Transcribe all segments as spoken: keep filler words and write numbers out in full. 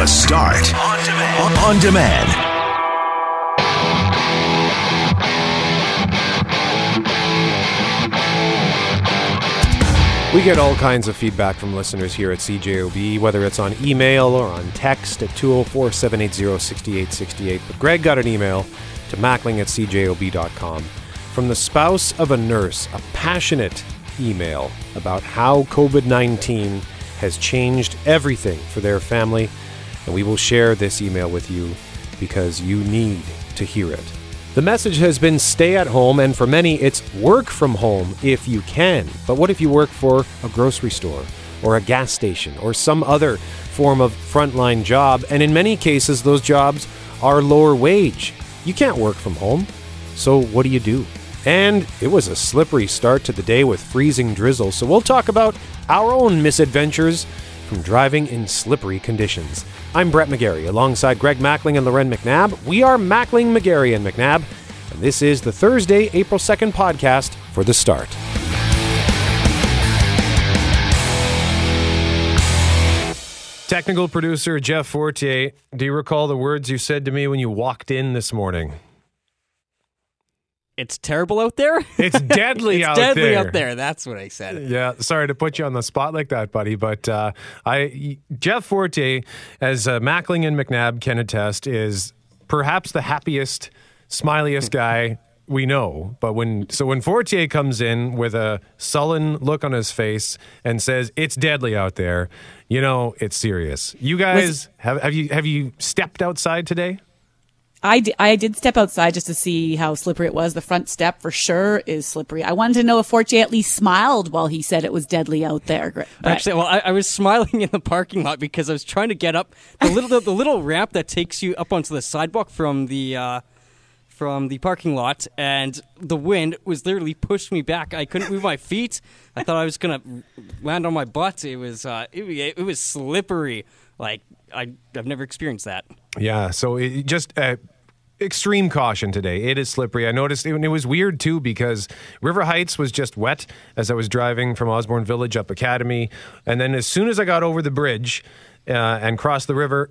The Start on demand. On demand. We get all kinds of feedback from listeners here at C J O B, whether it's on email or on text at two oh four, seven eight zero, six eight six eight. But Greg got an email to mackling at C J O B dot com from the spouse of a nurse, a passionate email about how COVID nineteen has changed everything for their family. And we will share this email with you because you need to hear it. The message has been stay at home, and for many, it's work from home if you can. But what if you work for a grocery store or a gas station or some other form of frontline job? And in many cases, those jobs are lower wage. You can't work from home. So what do you do? And it was a slippery start to the day with freezing drizzle. So we'll talk about our own misadventures from driving in slippery conditions. I'm Brett McGarry, alongside Greg Mackling and Loren McNabb. We are Mackling, McGarry, and McNabb, and this is the Thursday, April second podcast for The Start. Technical producer Jeff Fortier, do you recall the words you said to me when you walked in this morning? It's terrible out there. It's deadly it's out deadly there. It's deadly out there. That's what I said. Yeah. Sorry to put you on the spot like that, buddy. But uh, I, Jeff Forte, as uh, Mackling and McNabb can attest, is perhaps the happiest, smiliest guy we know. But when so when Forte comes in with a sullen look on his face and says it's deadly out there, you know it's serious. You guys Was, have have you have you stepped outside today? I, d- I did step outside just to see how slippery it was. The front step for sure is slippery. I wanted to know if Fortier at least smiled while he said it was deadly out there. Right. Actually, well, I, I was smiling in the parking lot because I was trying to get up the little the, the little ramp that takes you up onto the sidewalk from the uh, from the parking lot, and the wind was literally pushed me back. I couldn't move my feet. I thought I was gonna land on my butt. It was uh, it, it was slippery. Like I I've never experienced that. Yeah, so it just uh, extreme caution today. It is slippery. I noticed it, and it was weird, too, because River Heights was just wet as I was driving from Osborne Village up Academy. And then as soon as I got over the bridge uh, and crossed the river,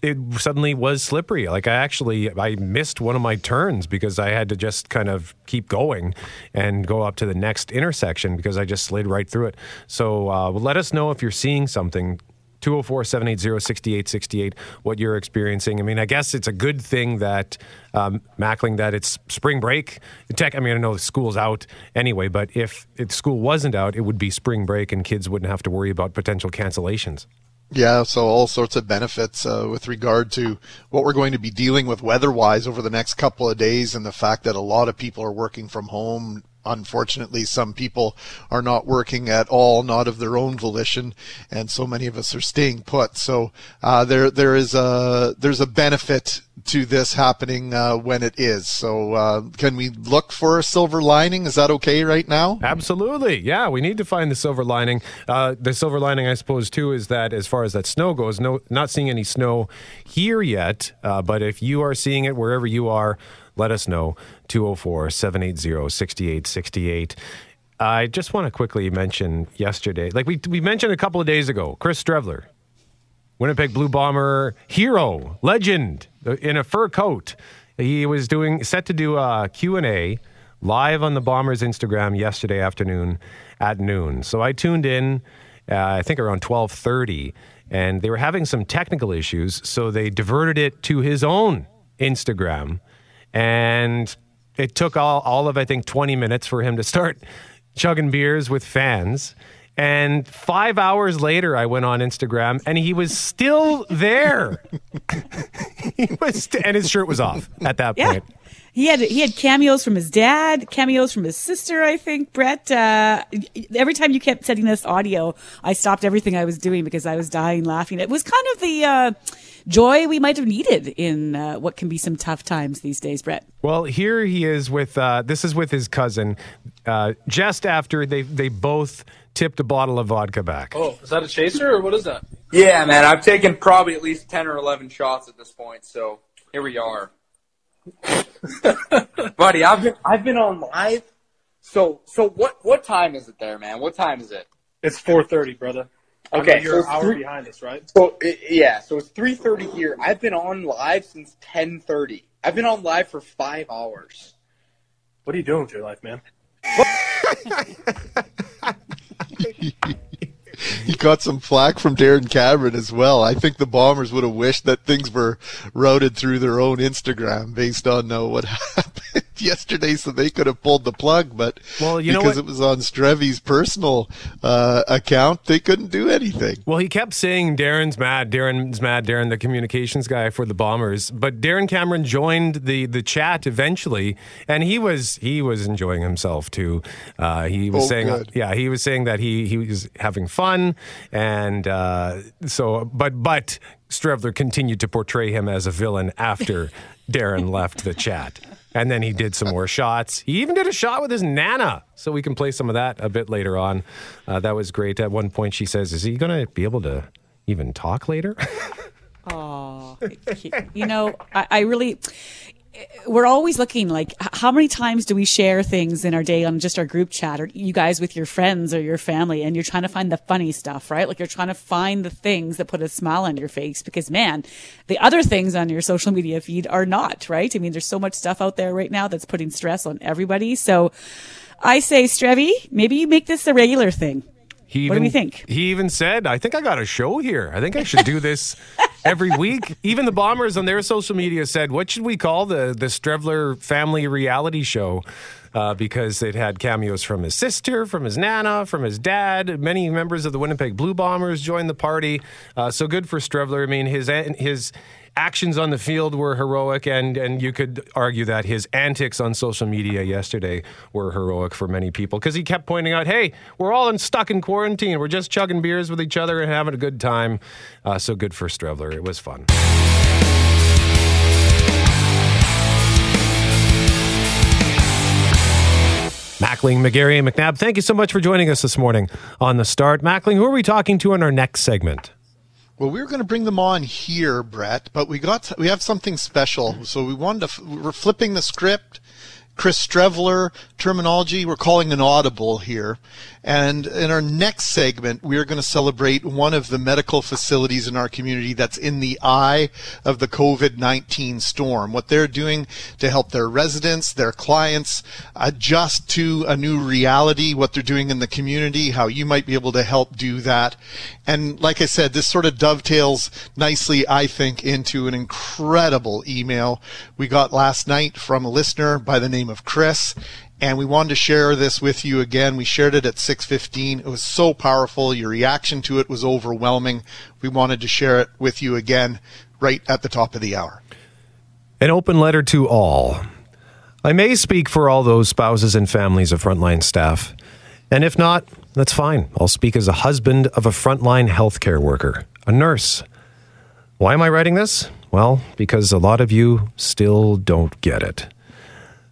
it suddenly was slippery. Like I actually, I missed one of my turns because I had to just kind of keep going and go up to the next intersection because I just slid right through it. So uh, let us know if you're seeing something. two oh four, seven eight zero, six eight six eight, what you're experiencing. I mean, I guess it's a good thing that, um, Mackling, that it's spring break. Tech, I mean, I know school's out anyway, but if, if school wasn't out, it would be spring break and kids wouldn't have to worry about potential cancellations. Yeah, so all sorts of benefits uh, with regard to what we're going to be dealing with weather-wise over the next couple of days, and the fact that a lot of people are working from home. Unfortunately, some people are not working at all, not of their own volition, and so many of us are staying put. So uh, there, there is a there's a benefit to this happening uh, when it is. So uh, can we look for a silver lining? Is that okay right now? Absolutely. Yeah, we need to find the silver lining. Uh, the silver lining, I suppose, too, is that as far as that snow goes, no, not seeing any snow here yet. Uh, but if you are seeing it wherever you are, let us know, two oh four, seven eight zero, six eight six eight. I just want to quickly mention yesterday, like we we mentioned a couple of days ago, Chris Streveler, Winnipeg Blue Bomber hero, legend, in a fur coat. He was doing set to do a Q and A live on the Bombers' Instagram yesterday afternoon at noon. So I tuned in, uh, I think around twelve thirty, and they were having some technical issues, so they diverted it to his own Instagram. And it took all, all of, I think, twenty minutes for him to start chugging beers with fans. And five hours later, I went on Instagram, and he was still there. he was, st- And his shirt was off at that yeah. point. He had he had cameos from his dad, cameos from his sister, I think, Brett. Uh, every time you kept sending us audio, I stopped everything I was doing because I was dying laughing. It was kind of the uh, joy we might have needed in uh, what can be some tough times these days, Brett. Well, here he is with, uh, this is with his cousin, uh, just after they, they both tipped a bottle of vodka back. Oh, is that a chaser or what is that? Yeah, man, I've taken probably at least ten or eleven shots at this point, so here we are. Buddy, I've been I've been on live. So so what what time is it there, man? What time is it? It's four thirty, brother. Okay, I mean, you're so an hour three, behind us, right? So yeah, so it's three thirty here. I've been on live since ten thirty. I've been on live for five hours. What are you doing with your life, man? He got some flack from Darren Cameron as well. I think the Bombers would have wished that things were routed through their own Instagram based on uh, what happened yesterday, so they could have pulled the plug. But well, you because know it was on Strevy's personal uh, account, they couldn't do anything. Well, he kept saying Darren's mad, Darren's mad, Darren, the communications guy for the Bombers. But Darren Cameron joined the, the chat eventually, and he was he was enjoying himself too. Uh, he was oh, saying, good. yeah, he was saying that he he was having fun. And uh, so, but but Streveler continued to portray him as a villain after Darren left the chat, and then he did some more shots. He even did a shot with his nana, so we can play some of that a bit later on. Uh, that was great. At one point, she says, "Is he going to be able to even talk later?" Oh, you know, I, I really. We're always looking like how many times do we share things in our day on just our group chat, or you guys with your friends or your family, and you're trying to find the funny stuff, right? Like you're trying to find the things that put a smile on your face because, man, the other things on your social media feed are not, right? I mean, there's so much stuff out there right now that's putting stress on everybody. So I say, Strevy, maybe you make this a regular thing. He even, what do we think? He even said, I think I got a show here. I think I should do this every week. Even the Bombers on their social media said, what should we call the, the Streveler family reality show? Uh, because it had cameos from his sister, from his nana, from his dad. Many members of the Winnipeg Blue Bombers joined the party. Uh, so good for Streveler. I mean, his his actions on the field were heroic, and, and you could argue that his antics on social media yesterday were heroic for many people because he kept pointing out, hey, we're all in, stuck in quarantine. We're just chugging beers with each other and having a good time. Uh, so good for Streveler. It was fun. Mackling, McGarry, and McNabb, thank you so much for joining us this morning on The Start. Mackling, who are we talking to in our next segment? Well, we were going to bring them on here, Brett, but we got we have something special. So we wanted to, we're flipping the script. Chris Streveler, terminology, we're calling an audible here. And in our next segment, we are going to celebrate one of the medical facilities in our community that's in the eye of the COVID nineteen storm. What they're doing to help their residents, their clients adjust to a new reality, what they're doing in the community, how you might be able to help do that. And like I said, this sort of dovetails nicely, I think, into an incredible email we got last night from a listener by the name of Chris, and we wanted to share this with you again. We shared it at six fifteen. It was so powerful. Your reaction to it was overwhelming. We wanted to share it with you again right at the top of the hour. An open letter to all. I may speak for all those spouses and families of frontline staff, and if not, that's fine. I'll speak as a husband of a frontline healthcare worker, a nurse. Why am I writing this? Well, because a lot of you still don't get it.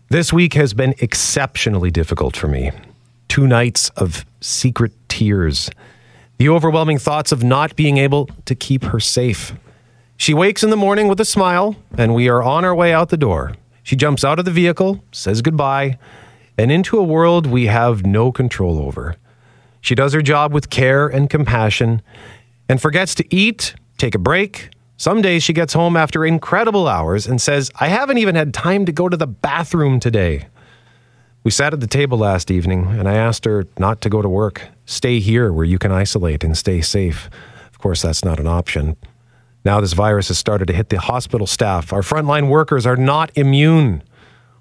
This week has been exceptionally difficult for me. Two nights of secret tears. The overwhelming thoughts of not being able to keep her safe. She wakes in the morning with a smile, and we are on our way out the door. She jumps out of the vehicle, says goodbye, and into a world we have no control over. She does her job with care and compassion, and forgets to eat, take a break. Some days she gets home after incredible hours and says, I haven't even had time to go to the bathroom today. We sat at the table last evening and I asked her not to go to work. Stay here where you can isolate and stay safe. Of course, that's not an option. Now this virus has started to hit the hospital staff. Our frontline workers are not immune.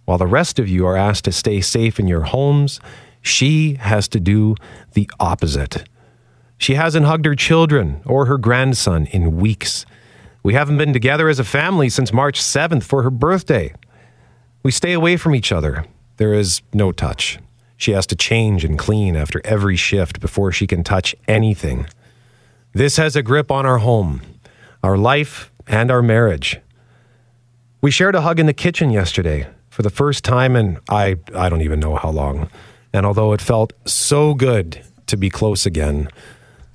While the rest of you are asked to stay safe in your homes, she has to do the opposite. She hasn't hugged her children or her grandson in weeks. We haven't been together as a family since March seventh for her birthday. We stay away from each other. There is no touch. She has to change and clean after every shift before she can touch anything. This has a grip on our home, our life, and our marriage. We shared a hug in the kitchen yesterday for the first time in I, I don't even know how long. And although it felt so good to be close again,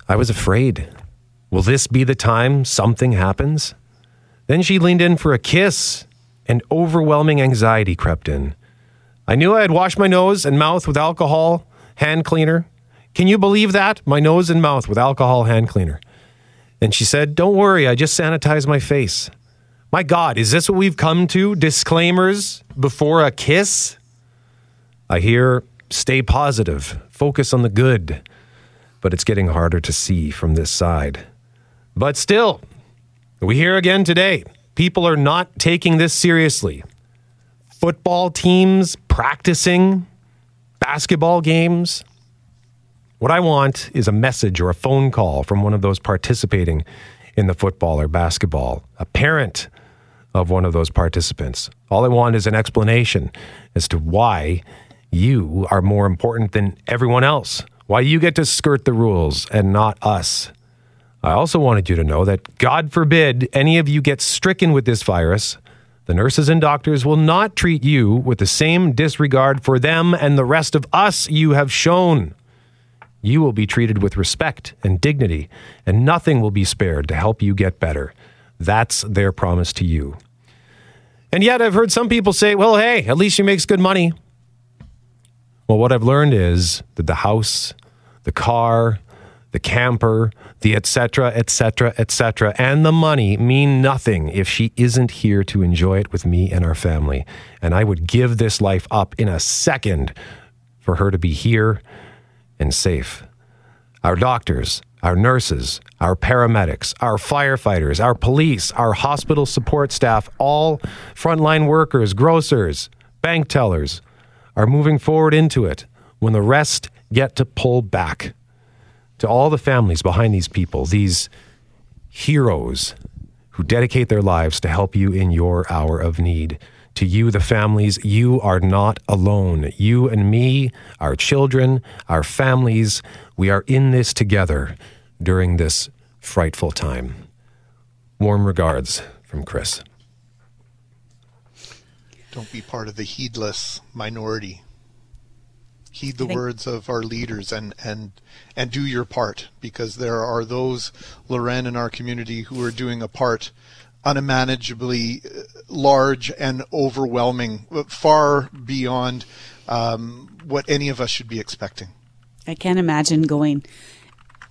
I was afraid. Will this be the time something happens? Then she leaned in for a kiss, and overwhelming anxiety crept in. I knew I had washed my nose and mouth with alcohol, hand cleaner, Can you believe that? My nose and mouth with alcohol hand cleaner. And she said, don't worry, I just sanitized my face. My God, is this what we've come to? Disclaimers before a kiss? I hear, stay positive, focus on the good. But it's getting harder to see from this side. But still, we hear again today, people are not taking this seriously. Football teams practicing, basketball games. What I want is a message or a phone call from one of those participating in the football or basketball, a parent of one of those participants. All I want is an explanation as to why you are more important than everyone else, why you get to skirt the rules and not us. I also wanted you to know that, God forbid, any of you get stricken with this virus. The nurses and doctors will not treat you with the same disregard for them and the rest of us you have shown. You will be treated with respect and dignity, and nothing will be spared to help you get better. That's their promise to you. And yet I've heard some people say, well, hey, at least she makes good money. Well, what I've learned is that the house, the car, the camper, the et cetera, et cetera, et cetera, and the money mean nothing if she isn't here to enjoy it with me and our family. And I would give this life up in a second for her to be here and safe. Our doctors, our nurses, our paramedics, our firefighters, our police, our hospital support staff, all frontline workers, grocers, bank tellers are moving forward into it when the rest get to pull back. To all the families behind these people, these heroes who dedicate their lives to help you in your hour of need. To you, the families, you are not alone. You and me, our children, our families, we are in this together during this frightful time. Warm regards from Chris. Don't be part of the heedless minority. Heed the words of our leaders and, and and do your part, because there are those, Lorraine, in our community who are doing a part unmanageably large and overwhelming, far beyond um, what any of us should be expecting. I can't imagine going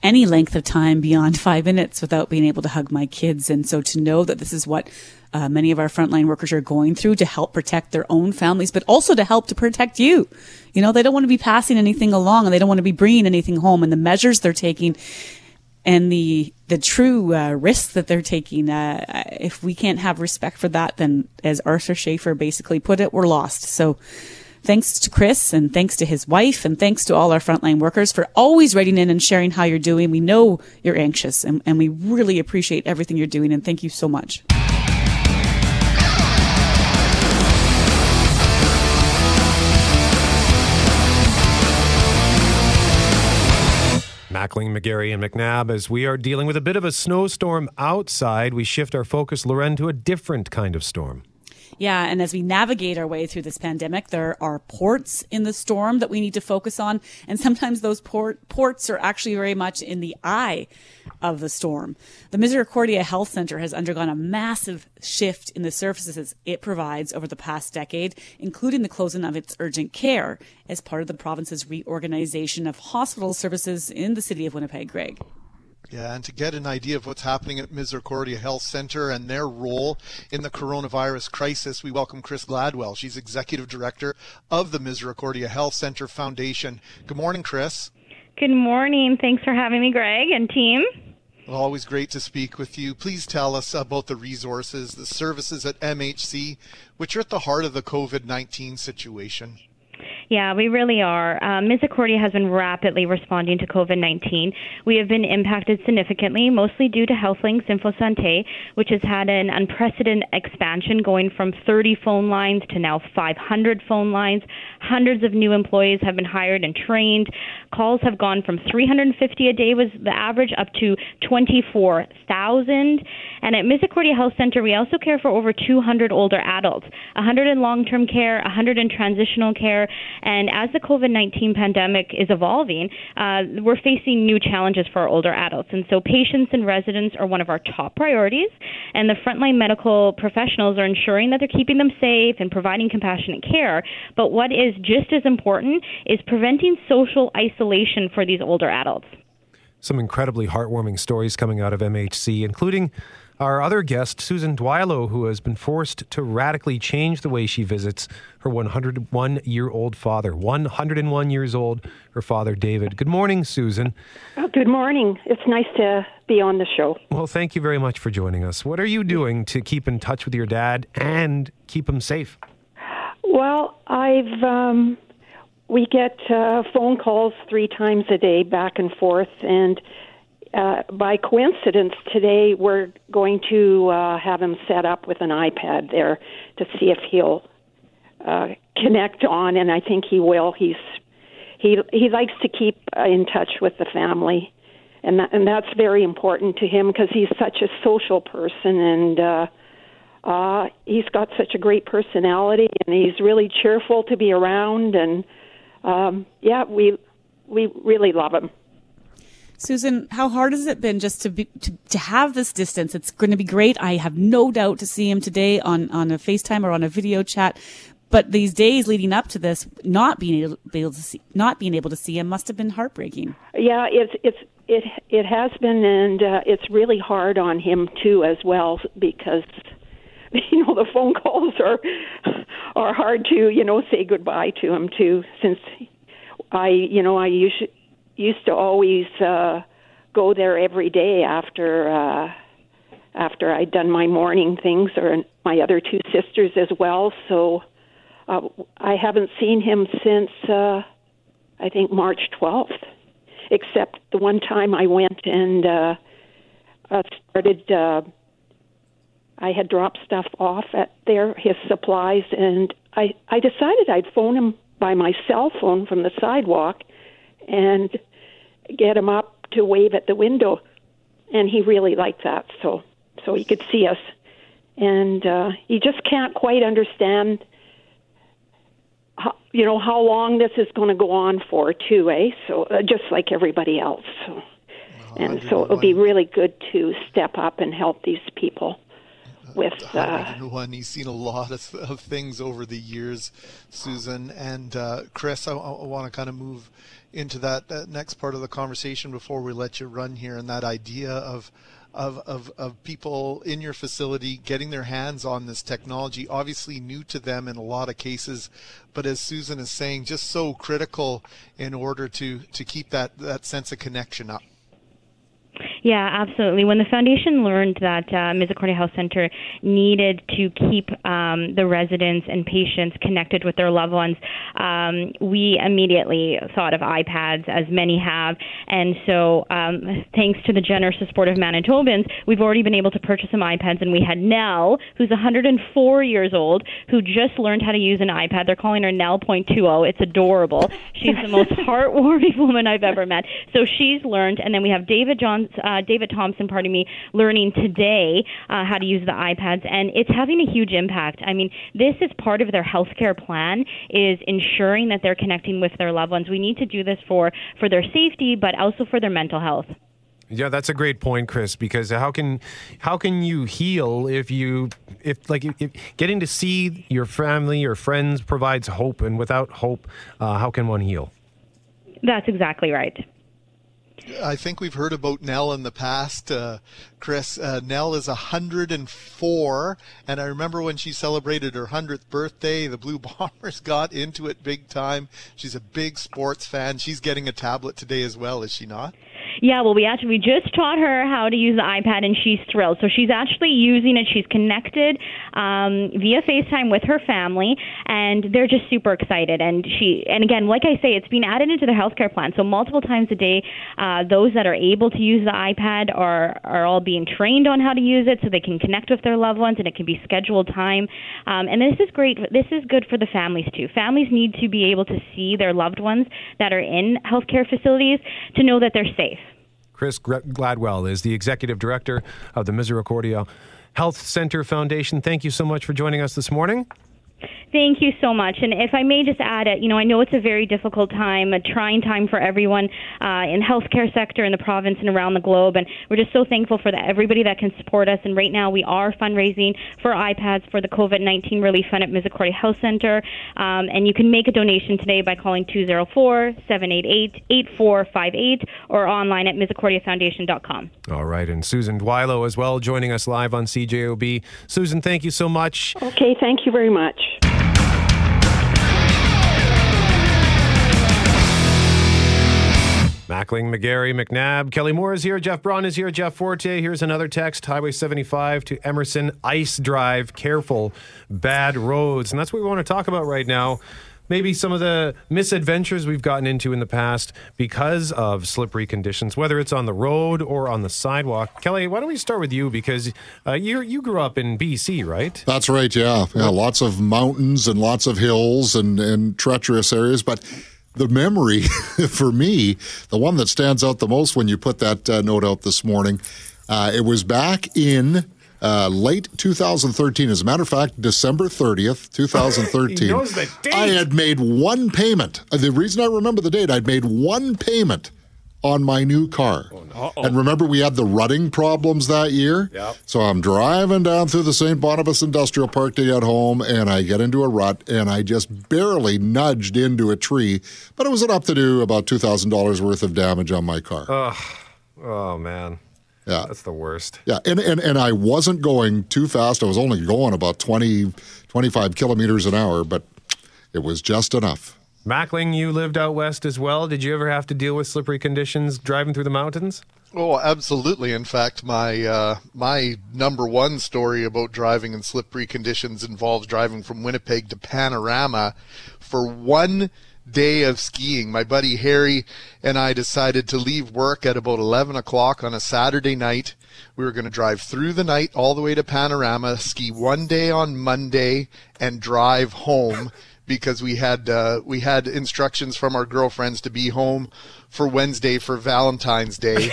any length of time beyond five minutes without being able to hug my kids. And so to know that this is what uh, many of our frontline workers are going through to help protect their own families, but also to help to protect you. You know, they don't want to be passing anything along, and they don't want to be bringing anything home, and the measures they're taking and the, the true uh, risks that they're taking. Uh, if we can't have respect for that, then as Arthur Schaefer basically put it, we're lost. So thanks to Chris, and thanks to his wife, and thanks to all our frontline workers for always writing in and sharing how you're doing. We know you're anxious, and, and we really appreciate everything you're doing, and thank you so much. Mackling, McGarry, and McNabb, as we are dealing with a bit of a snowstorm outside, we shift our focus, Loren, to a different kind of storm. Yeah, and as we navigate our way through this pandemic, there are ports in the storm that we need to focus on. And sometimes those port, ports are actually very much in the eye of the storm. The Misericordia Health Centre has undergone a massive shift in the services it provides over the past decade, including the closing of its urgent care as part of the province's reorganization of hospital services in the city of Winnipeg, Greg. Yeah, and to get an idea of what's happening at Misericordia Health Centre and their role in the coronavirus crisis, we welcome Chris Gladwell. She's Executive Director of the Misericordia Health Centre Foundation. Good morning, Chris. Good morning. Thanks for having me, Greg and team. Well, always great to speak with you. Please tell us about the resources, the services at M H C, which are at the heart of the COVID nineteen situation. Yeah, we really are. Um, Misericordia has been rapidly responding to COVID nineteen. We have been impacted significantly, mostly due to HealthLinks InfoSante, which has had an unprecedented expansion going from thirty phone lines to now five hundred phone lines. Hundreds of new employees have been hired and trained. Calls have gone from three hundred fifty a day was the average up to twenty-four thousand. And at Misericordia Health Centre, we also care for over two hundred older adults, one hundred in long-term care, one hundred in transitional care. And as the COVID nineteen pandemic is evolving, uh, we're facing new challenges for our older adults. And so patients and residents are one of our top priorities, and the frontline medical professionals are ensuring that they're keeping them safe and providing compassionate care. But what is just as important is preventing social isolation for these older adults. Some incredibly heartwarming stories coming out of M H C, including our other guest, Susan Dwilo, who has been forced to radically change the way she visits her one hundred one-year-old father. one hundred one years old, her father, David. Good morning, Susan. Oh, good morning. It's nice to be on the show. Well, thank you very much for joining us. What are you doing to keep in touch with your dad and keep him safe? Well, I've... Um We get uh, phone calls three times a day, back and forth, and uh, by coincidence, today we're going to uh, have him set up with an iPad there to see if he'll uh, connect on, and I think he will. He's he he likes to keep uh, in touch with the family, and that, and that's very important to him because he's such a social person, and uh, uh, he's got such a great personality, and he's really cheerful to be around, and Um, yeah, we we really love him. Susan, how hard has it been just to be, to, to have this distance? It's going to be great. I have no doubt to see him today on, on a FaceTime or on a video chat. But these days leading up to this, not being able, be able to see, not being able to see him must have been heartbreaking. Yeah, it's it's it it has been, and uh, it's really hard on him too as well because you know the phone calls are are hard to you know say goodbye to him too. Since I you know I used used to always uh, go there every day after uh, after I'd done my morning things or my other two sisters as well. So uh, I haven't seen him since uh, I think March twelfth, except the one time I went and uh, uh, started. Uh, I had dropped stuff off at there, his supplies, and I, I decided I'd phone him by my cell phone from the sidewalk and get him up to wave at the window. And he really liked that, so so he could see us. And uh, he just can't quite understand, how, you know, how long this is going to go on for, too, eh? So uh, just like everybody else. So. Wow, and so it would be really good to step up and help these people. With uh, one, he's seen a lot of, of things over the years, Susan and uh, Chris. I, I want to kind of move into that, that next part of the conversation before we let you run here, and that idea of, of of of people in your facility getting their hands on this technology, obviously new to them in a lot of cases, but as Susan is saying, just so critical in order to to keep that that sense of connection up. Yeah, absolutely. When the foundation learned that uh, Misericordia Health Centre needed to keep um, the residents and patients connected with their loved ones, um, we immediately thought of iPads, as many have. And so um, thanks to the generous support of Manitobans, we've already been able to purchase some iPads. And we had Nell, who's one hundred four years old, who just learned how to use an iPad. They're calling her Nell point two oh. It's adorable. She's the most heartwarming woman I've ever met. So she's learned. And then we have David Johnson. Uh, David Thompson, pardon me, learning today uh, how to use the iPads, and it's having a huge impact. I mean, this is part of their healthcare plan, is ensuring that they're connecting with their loved ones. We need to do this for, for their safety, but also for their mental health. Yeah, that's a great point, Chris, because how can how can you heal if you if like if getting to see your family or friends provides hope, and without hope, uh, how can one heal? That's exactly right. I think we've heard about Nell in the past, uh, Chris. Uh, Nell is one hundred four, and I remember when she celebrated her hundredth birthday, the Blue Bombers got into it big time. She's a big sports fan. She's getting a tablet today as well, is she not? Yeah, well, we actually we just taught her how to use the iPad, and she's thrilled. So she's actually using it. She's connected um, via FaceTime with her family, and they're just super excited. And she, and again, like I say, it's been added into their healthcare plan. So multiple times a day, uh, those that are able to use the iPad are are all being trained on how to use it, so they can connect with their loved ones, and it can be scheduled time. Um, and this is great. This is good for the families too. Families need to be able to see their loved ones that are in healthcare facilities to know that they're safe. Chris Gladwell is the Executive Director of the Misericordia Health Centre Foundation. Thank you so much for joining us this morning. Thank you so much. And if I may just add it, you know, I know it's a very difficult time, a trying time for everyone uh, in the healthcare sector in the province and around the globe. And we're just so thankful for that, everybody that can support us. And right now we are fundraising for iPads for the COVID nineteen Relief Fund at Misericordia Health Centre. Um, and you can make a donation today by calling two oh four, seven eight eight, eight four five eight or online at misericordia foundation dot com. All right. And Susan Dwilo as well joining us live on C J O B. Susan, thank you so much. Okay. Thank you very much. Mackling, McGarry, McNabb, Kelly Moore is here, Jeff Braun is here, Jeff Forte. Here's another text, Highway seventy-five to Emerson, Ice Drive, careful, bad roads. And that's what we want to talk about right now. Maybe some of the misadventures we've gotten into in the past because of slippery conditions, whether it's on the road or on the sidewalk. Kelly, why don't we start with you? Because uh, you you grew up in B C, right? That's right, yeah. yeah. Lots of mountains and lots of hills and, and treacherous areas, but the memory, for me, the one that stands out the most when you put that uh, note out this morning, uh, it was back in uh, late two thousand thirteen. As a matter of fact, December thirtieth, twenty thirteen. He knows the date. I had made one payment. The reason I remember the date, I'd made one payment on my new car. Oh, no. Uh-oh. And remember, we had the rutting problems that year. Yep. So I'm driving down through the Saint Boniface Industrial Park to get home, and I get into a rut, and I just barely nudged into a tree. But it was enough to do about two thousand dollars worth of damage on my car. Ugh. Oh, man. Yeah. That's the worst. Yeah, and, and, and I wasn't going too fast. I was only going about twenty, twenty-five kilometers an hour, but it was just enough. Mackling, you lived out west as well. Did you ever have to deal with slippery conditions driving through the mountains? Oh, absolutely. In fact, my uh, my number one story about driving in slippery conditions involves driving from Winnipeg to Panorama for one day of skiing. My buddy Harry and I decided to leave work at about eleven o'clock on a Saturday night. We were going to drive through the night all the way to Panorama, ski one day on Monday, and drive home. Because we had uh, we had instructions from our girlfriends to be home for Wednesday for Valentine's Day.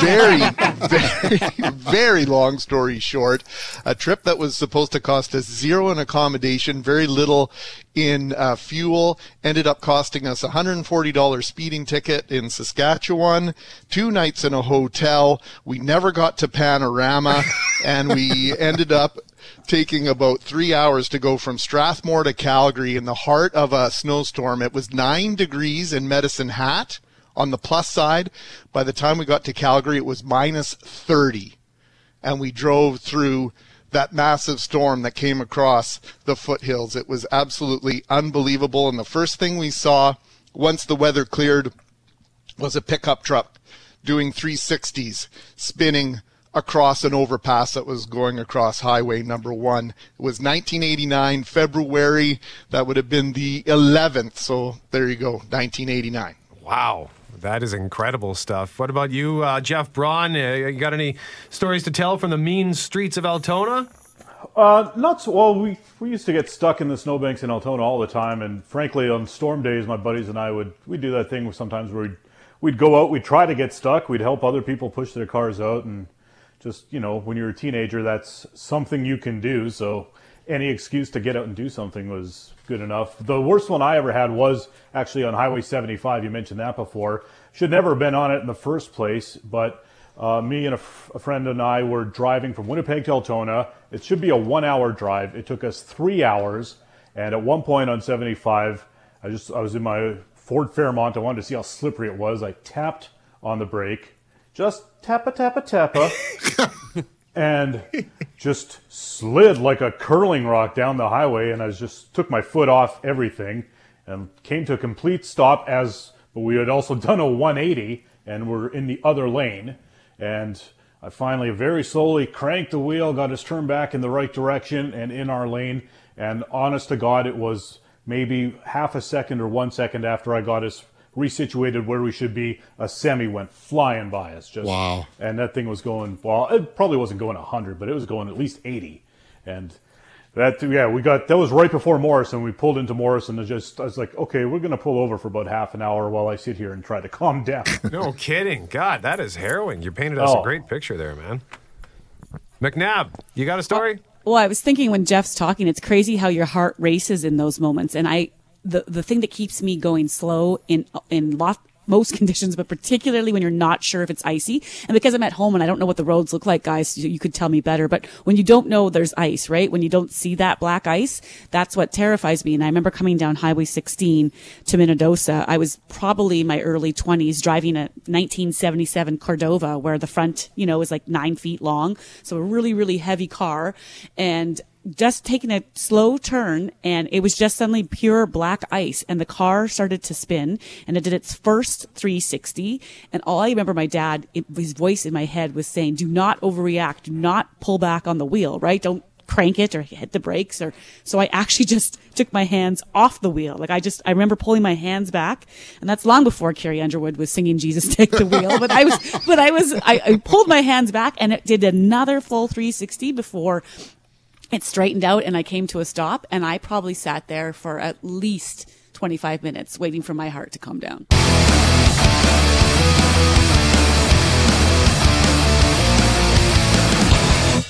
very, very, very long story short, a trip that was supposed to cost us zero in accommodation, very little in uh, fuel, ended up costing us a one hundred forty dollars speeding ticket in Saskatchewan, two nights in a hotel. We never got to Panorama, and we ended up taking about three hours to go from Strathmore to Calgary in the heart of a snowstorm. It was nine degrees in Medicine Hat on the plus side. By the time we got to Calgary, it was minus thirty. And we drove through that massive storm that came across the foothills. It was absolutely unbelievable. And the first thing we saw once the weather cleared was a pickup truck doing three sixties, spinning across an overpass that was going across highway number one. It was nineteen eighty-nine, February. That would have been the eleventh. So there you go, nineteen eighty-nine. Wow. That is incredible stuff. What about you, uh, Jeff Braun? Uh, you got any stories to tell from the mean streets of Altona? Uh, not so, well, we, we used to get stuck in the snowbanks in Altona all the time. And frankly, on storm days, my buddies and I would, we'd do that thing sometimes where we'd, we'd go out, we'd try to get stuck. We'd help other people push their cars out, and just, you know, when you're a teenager, that's something you can do. So any excuse to get out and do something was good enough. The worst one I ever had was actually on Highway seventy-five. You mentioned that before. Should never have been on it in the first place. But uh, me and a, f- a friend and I were driving from Winnipeg to Altona. It should be a one-hour drive. It took us three hours. And at one point on seventy-five, I just I was in my Ford Fairmont. I wanted to see how slippery it was. I tapped on the brake. Just tappa, tappa, tappa, and just slid like a curling rock down the highway, and I just took my foot off everything and came to a complete stop, as but we had also done a one eighty and were in the other lane. And I finally very slowly cranked the wheel, got us turned back in the right direction and in our lane. And honest to God, it was maybe half a second or one second after I got us resituated where we should be, a semi went flying by us. Just, wow. And that thing was going, well, it probably wasn't going one hundred, but it was going at least eighty. And That, yeah, we got, that was right before Morris, and we pulled into Morris, and just, I was like, okay, we're going to pull over for about half an hour while I sit here and try to calm down. No kidding. God, that is harrowing. You painted us oh. a great picture there, man. McNabb, you got a story? Well, I was thinking when Jeff's talking, it's crazy how your heart races in those moments. And I, the, the thing that keeps me going slow in, in lot, most conditions, but particularly when you're not sure if it's icy. And because I'm at home and I don't know what the roads look like, guys, you, you could tell me better. But when you don't know there's ice, right? When you don't see that black ice, that's what terrifies me. And I remember coming down Highway sixteen to Minnedosa. I was probably in my early twenties driving a nineteen seventy-seven Cordova where the front, you know, is like nine feet long. So a really, really heavy car. And just taking a slow turn, and it was just suddenly pure black ice, and the car started to spin, and it did its first three sixty. And all I remember, my dad, it, his voice in my head was saying, do not overreact, do not pull back on the wheel, right? Don't crank it or hit the brakes. Or so I actually just took my hands off the wheel. Like I just, I remember pulling my hands back, and that's long before Carrie Underwood was singing Jesus Take the Wheel. But I was, but I was, I, I pulled my hands back, and it did another full three sixty before it straightened out, and I came to a stop, and I probably sat there for at least twenty-five minutes waiting for my heart to calm down.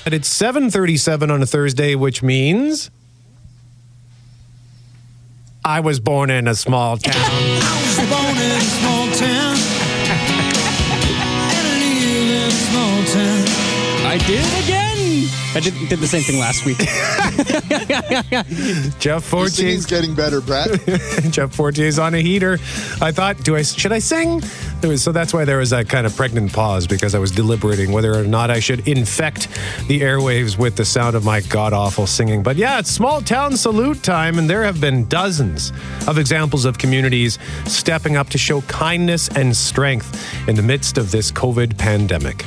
And it's seven thirty-seven on a Thursday, which means I was born in a small town. I was born in a small town. And I live in a small town. I did it again. I did, did the same thing last week. Jeff Fortier's getting better, Brad. Jeff Fortier's on a heater. I thought, do I should I sing? There was, so that's why there was that kind of pregnant pause, because I was deliberating whether or not I should infect the airwaves with the sound of my god-awful singing. But yeah, it's small town salute time, and there have been dozens of examples of communities stepping up to show kindness and strength in the midst of this COVID pandemic.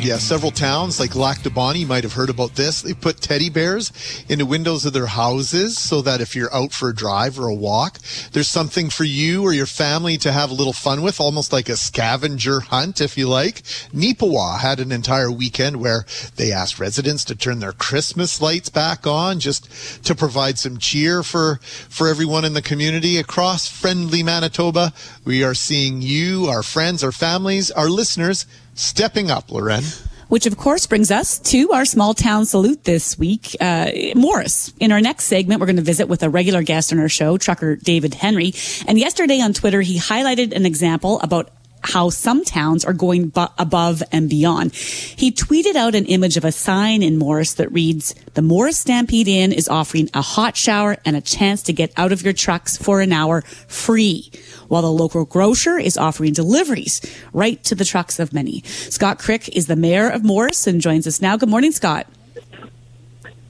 Yeah, several towns like Lac du Bonnet, you might have heard about this. They put teddy bears in the windows of their houses so that if you're out for a drive or a walk, there's something for you or your family to have a little fun with, almost like a scavenger hunt, if you like. Nipawa had an entire weekend where they asked residents to turn their Christmas lights back on just to provide some cheer for, for everyone in the community. Across friendly Manitoba, we are seeing you, our friends, our families, our listeners, stepping up, Loren. Which, of course, brings us to our small town salute this week, uh, Morris. In our next segment, we're going to visit with a regular guest on our show, trucker David Henry. And yesterday on Twitter, he highlighted an example about how some towns are going bu- above and beyond. He tweeted out an image of a sign in Morris that reads, the Morris Stampede Inn is offering a hot shower and a chance to get out of your trucks for an hour free, while the local grocer is offering deliveries right to the trucks of many. Scott Crick is the mayor of Morris and joins us now. Good morning, Scott.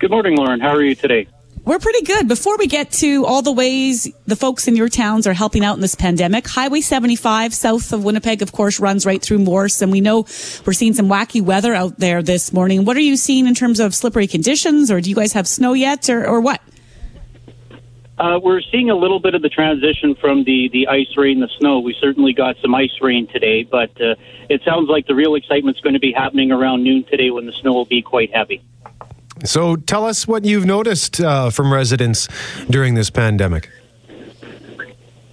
Good morning, Lauren. How are you today? We're pretty good. Before we get to all the ways the folks in your towns are helping out in this pandemic, Highway seventy-five south of Winnipeg, of course, runs right through Morris. And we know we're seeing some wacky weather out there this morning. What are you seeing in terms of slippery conditions, or do you guys have snow yet, or, or what? Uh, we're seeing a little bit of the transition from the, the ice rain, the snow. We certainly got some ice rain today, but uh, it sounds like the real excitement's going to be happening around noon today when the snow will be quite heavy. So tell us what you've noticed uh, from residents during this pandemic.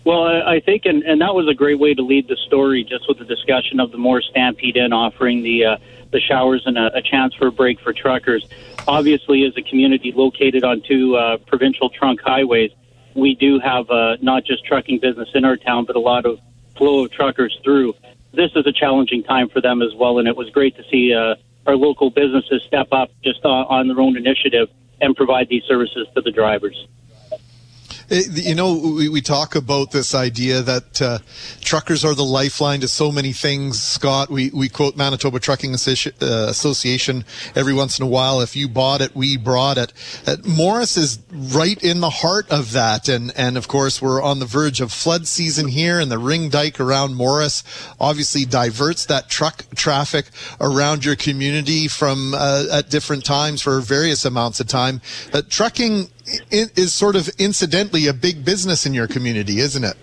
Well, I, I think, and, and that was a great way to lead the story, just with the discussion of the Morris Stampede Inn offering the uh, the showers and a, a chance for a break for truckers. Obviously, as a community located on two uh, provincial trunk highways, we do have uh, not just trucking business in our town, but a lot of flow of truckers through. This is a challenging time for them as well, and it was great to see uh, our local businesses step up just on their own initiative and provide these services to the drivers. You know, we, we talk about this idea that uh, truckers are the lifeline to so many things, Scott. We we quote Manitoba Trucking Association every once in a while. If you bought it, we brought it. Uh, Morris is right in the heart of that. And, and, of course, we're on the verge of flood season here, and the ring dike around Morris obviously diverts that truck traffic around your community from uh, at different times for various amounts of time. Uh, trucking is sort of incidentally a big business in your community, isn't it?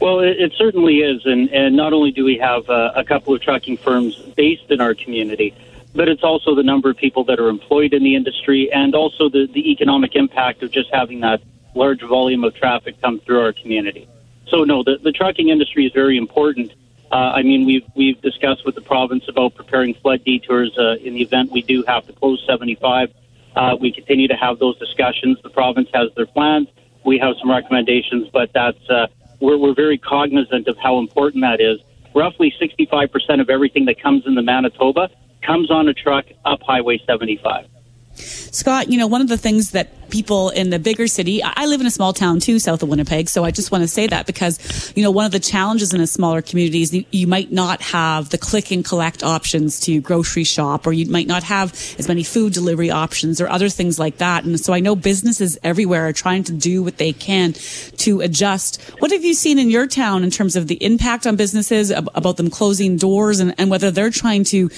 Well, it, it certainly is. And, and not only do we have uh, a couple of trucking firms based in our community, but it's also the number of people that are employed in the industry and also the, the economic impact of just having that large volume of traffic come through our community. So, no, the, the trucking industry is very important. Uh, I mean, we've we've discussed with the province about preparing flood detours uh, in the event we do have to close seventy-five. Uh, we continue to have those discussions. The province has their plans. We have some recommendations, but that's uh, we're we're very cognizant of how important that is. Roughly sixty-five percent of everything that comes into Manitoba comes on a truck up Highway seventy-five. Scott, you know, one of the things that people in the bigger city, I live in a small town too, south of Winnipeg, so I just want to say that because, you know, one of the challenges in a smaller community is you might not have the click and collect options to grocery shop, or you might not have as many food delivery options or other things like that. And so I know businesses everywhere are trying to do what they can to adjust. What have you seen in your town in terms of the impact on businesses, about them closing doors, and, and whether they're trying to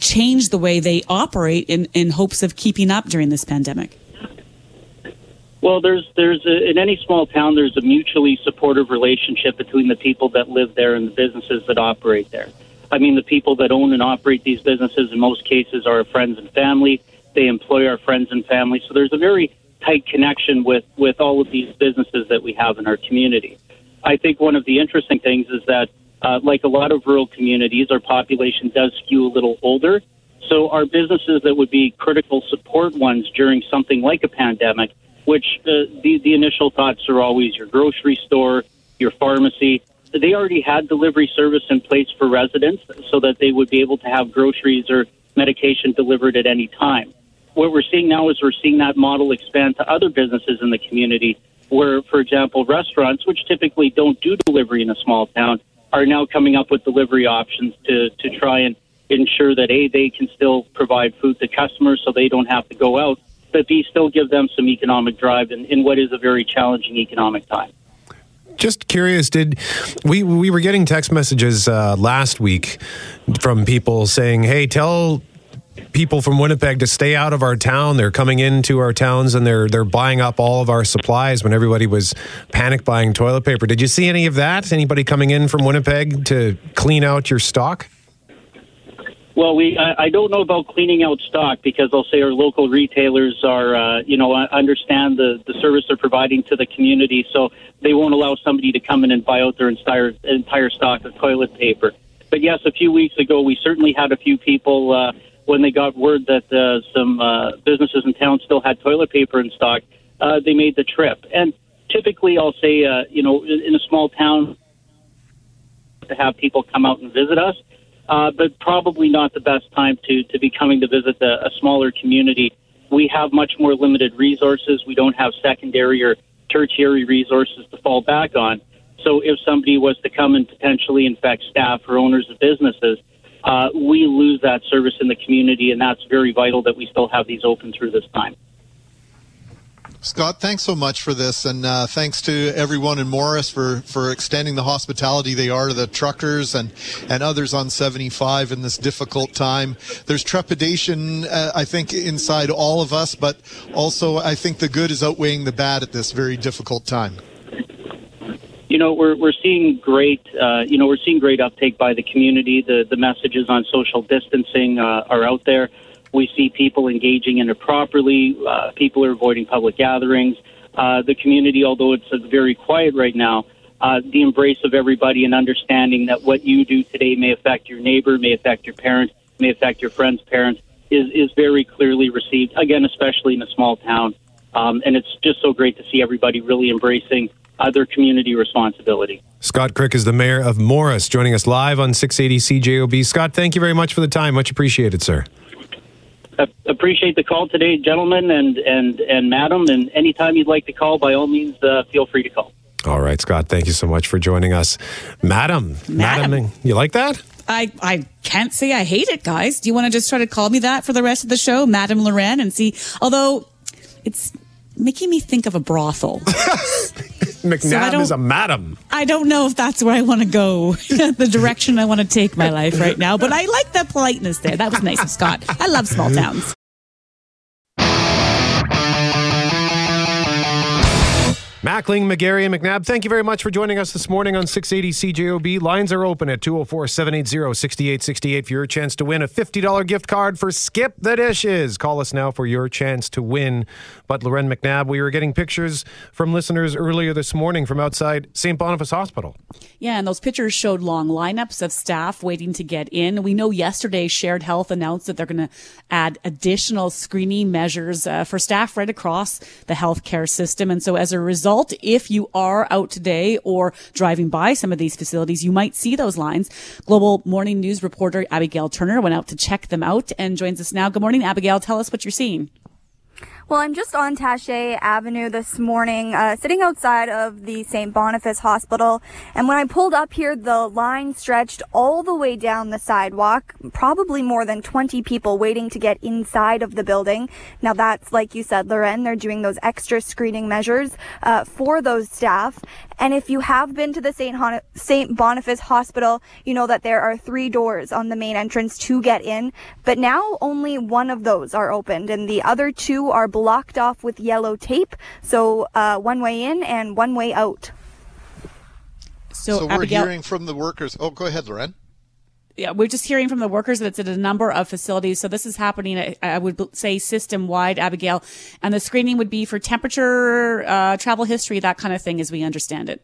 change the way they operate in, in hopes of keeping up during this pandemic? Well, there's there's a, in any small town, there's a mutually supportive relationship between the people that live there and the businesses that operate there. I mean, the people that own and operate these businesses in most cases are our friends and family. They employ our friends and family. So there's a very tight connection with, with all of these businesses that we have in our community. I think one of the interesting things is that Uh, like a lot of rural communities, our population does skew a little older. So our businesses that would be critical support ones during something like a pandemic, which uh, the, the initial thoughts are always your grocery store, your pharmacy, they already had delivery service in place for residents so that they would be able to have groceries or medication delivered at any time. What we're seeing now is we're seeing that model expand to other businesses in the community where, for example, restaurants, which typically don't do delivery in a small town, are now coming up with delivery options to, to try and ensure that, A, they can still provide food to customers so they don't have to go out, but B, still give them some economic drive in, in what is a very challenging economic time. Just curious, did we we were getting text messages uh, last week from people saying, hey, tell people from Winnipeg to stay out of our town. They're coming into our towns and they're they're buying up all of our supplies when everybody was panic buying toilet paper. Did you see any of that? Anybody coming in from Winnipeg to clean out your stock? Well, we I, I don't know about cleaning out stock because I'll say our local retailers are, uh, you know, understand the, the service they're providing to the community. So they won't allow somebody to come in and buy out their entire, entire stock of toilet paper. But yes, a few weeks ago, we certainly had a few people uh, when they got word that uh, some uh, businesses in town still had toilet paper in stock, uh, they made the trip. And typically, I'll say, uh, you know, in, in a small town, to have people come out and visit us, uh, but probably not the best time to, to be coming to visit the, a smaller community. We have much more limited resources. We don't have secondary or tertiary resources to fall back on. So if somebody was to come and potentially infect staff or owners of businesses, Uh, we lose that service in the community, and that's very vital that we still have these open through this time. Scott, thanks so much for this, and uh, thanks to everyone in Morris for, for extending the hospitality they are to the truckers and, and others on seventy-five in this difficult time. There's trepidation, uh, I think, inside all of us, but also I think the good is outweighing the bad at this very difficult time. You know, we're we're seeing great, uh, you know, we're seeing great uptake by the community. The the messages on social distancing uh, are out there. We see people engaging in it properly. Uh, people are avoiding public gatherings. Uh, the community, although it's very quiet right now, uh, the embrace of everybody and understanding that what you do today may affect your neighbor, may affect your parent, may affect your friend's parents is, is very clearly received, again, especially in a small town. Um, and it's just so great to see everybody really embracing other community responsibility. Scott Crick is the mayor of Morris, joining us live on six eighty C J O B. Scott, thank you very much for the time. Much appreciated, sir. I appreciate the call today, gentlemen and, and, and madam, and anytime you'd like to call, by all means, uh, feel free to call. All right, Scott, thank you so much for joining us. Madam, madam, madam you like that? I, I can't say I hate it, guys. Do you want to just try to call me that for the rest of the show, Madam Loren, and see? Although it's making me think of a brothel. McNabb so is a madam. I don't know if that's where I want to go, the direction I want to take my life right now, but I like the politeness there. That was nice of Scott. I love small towns. Mackling, McGarry, and McNabb, thank you very much for joining us this morning on six eighty C J O B. Lines are open at two oh four, seven eight zero, six eight six eight for your chance to win a fifty dollars gift card for Skip the Dishes. Call us now for your chance to win. But Loren McNabb, we were getting pictures from listeners earlier this morning from outside Saint Boniface Hospital. Yeah, and those pictures showed long lineups of staff waiting to get in. We know yesterday Shared Health announced that they're going to add additional screening measures uh, for staff right across the healthcare system. And so as a result, if you are out today or driving by some of these facilities, you might see those lines. Global Morning News reporter Abigail Turner went out to check them out and joins us now. Good morning, Abigail. Tell us what you're seeing. Well, I'm just on Taché Avenue this morning, uh, sitting outside of the Saint Boniface Hospital. And when I pulled up here, the line stretched all the way down the sidewalk, probably more than twenty people waiting to get inside of the building. Now that's, like you said, Loren, they're doing those extra screening measures uh, for those staff. And if you have been to the Saint Hon- Saint Boniface Hospital, you know that there are three doors on the main entrance to get in. But now only one of those are opened, and the other two are blocked off with yellow tape, so uh, one way in and one way out. So, so we're Abigail- hearing from the workers. Oh, go ahead, Loren. Yeah, we're just hearing from the workers that it's at a number of facilities. So this is happening, I would say, system-wide, Abigail. And the screening would be for temperature, uh, travel history, that kind of thing, as we understand it.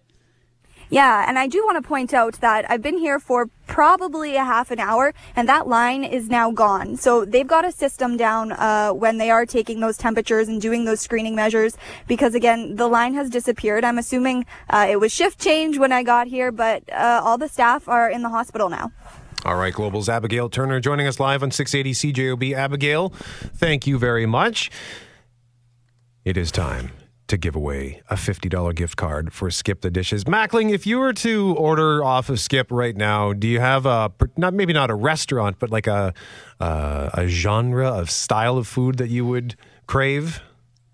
Yeah, and I do want to point out that I've been here for probably a half an hour, and that line is now gone. So they've got a system down uh when they are taking those temperatures and doing those screening measures, because again, the line has disappeared. I'm assuming uh, it was shift change when I got here, but uh, all the staff are in the hospital now. All right, Global's Abigail Turner joining us live on six eighty C J O B. Abigail, thank you very much. It is time to give away a fifty dollars gift card for Skip the Dishes. Mackling, if you were to order off of Skip right now, do you have a, not maybe not a restaurant, but like a uh, a genre of style of food that you would crave?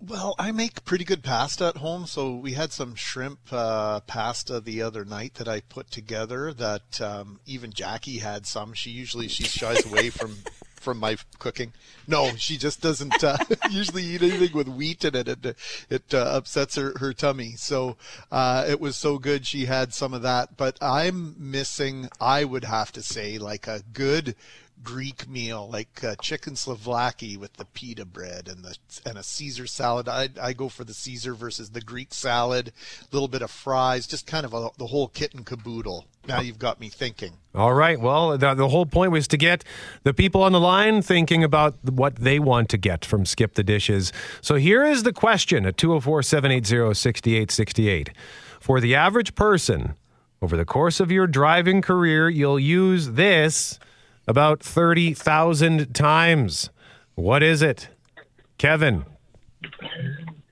Well, I make pretty good pasta at home, so we had some shrimp uh, pasta the other night that I put together that um, even Jackie had some. She usually, she shies away from... from my cooking. No, she just doesn't uh, usually eat anything with wheat in it. It, it uh, upsets her, her tummy. So uh, it was so good she had some of that. But I'm missing, I would have to say, like a good Greek meal, like uh, chicken Slovakia with the pita bread and the and a Caesar salad. I I go for the Caesar versus the Greek salad, a little bit of fries, just kind of a, the whole kit and caboodle. Now you've got me thinking. All right. Well, the, the whole point was to get the people on the line thinking about what they want to get from Skip the Dishes. So here is the question at two oh four, seven eight zero, six eight six eight. For the average person, over the course of your driving career, you'll use this about thirty thousand times. What is it? Kevin.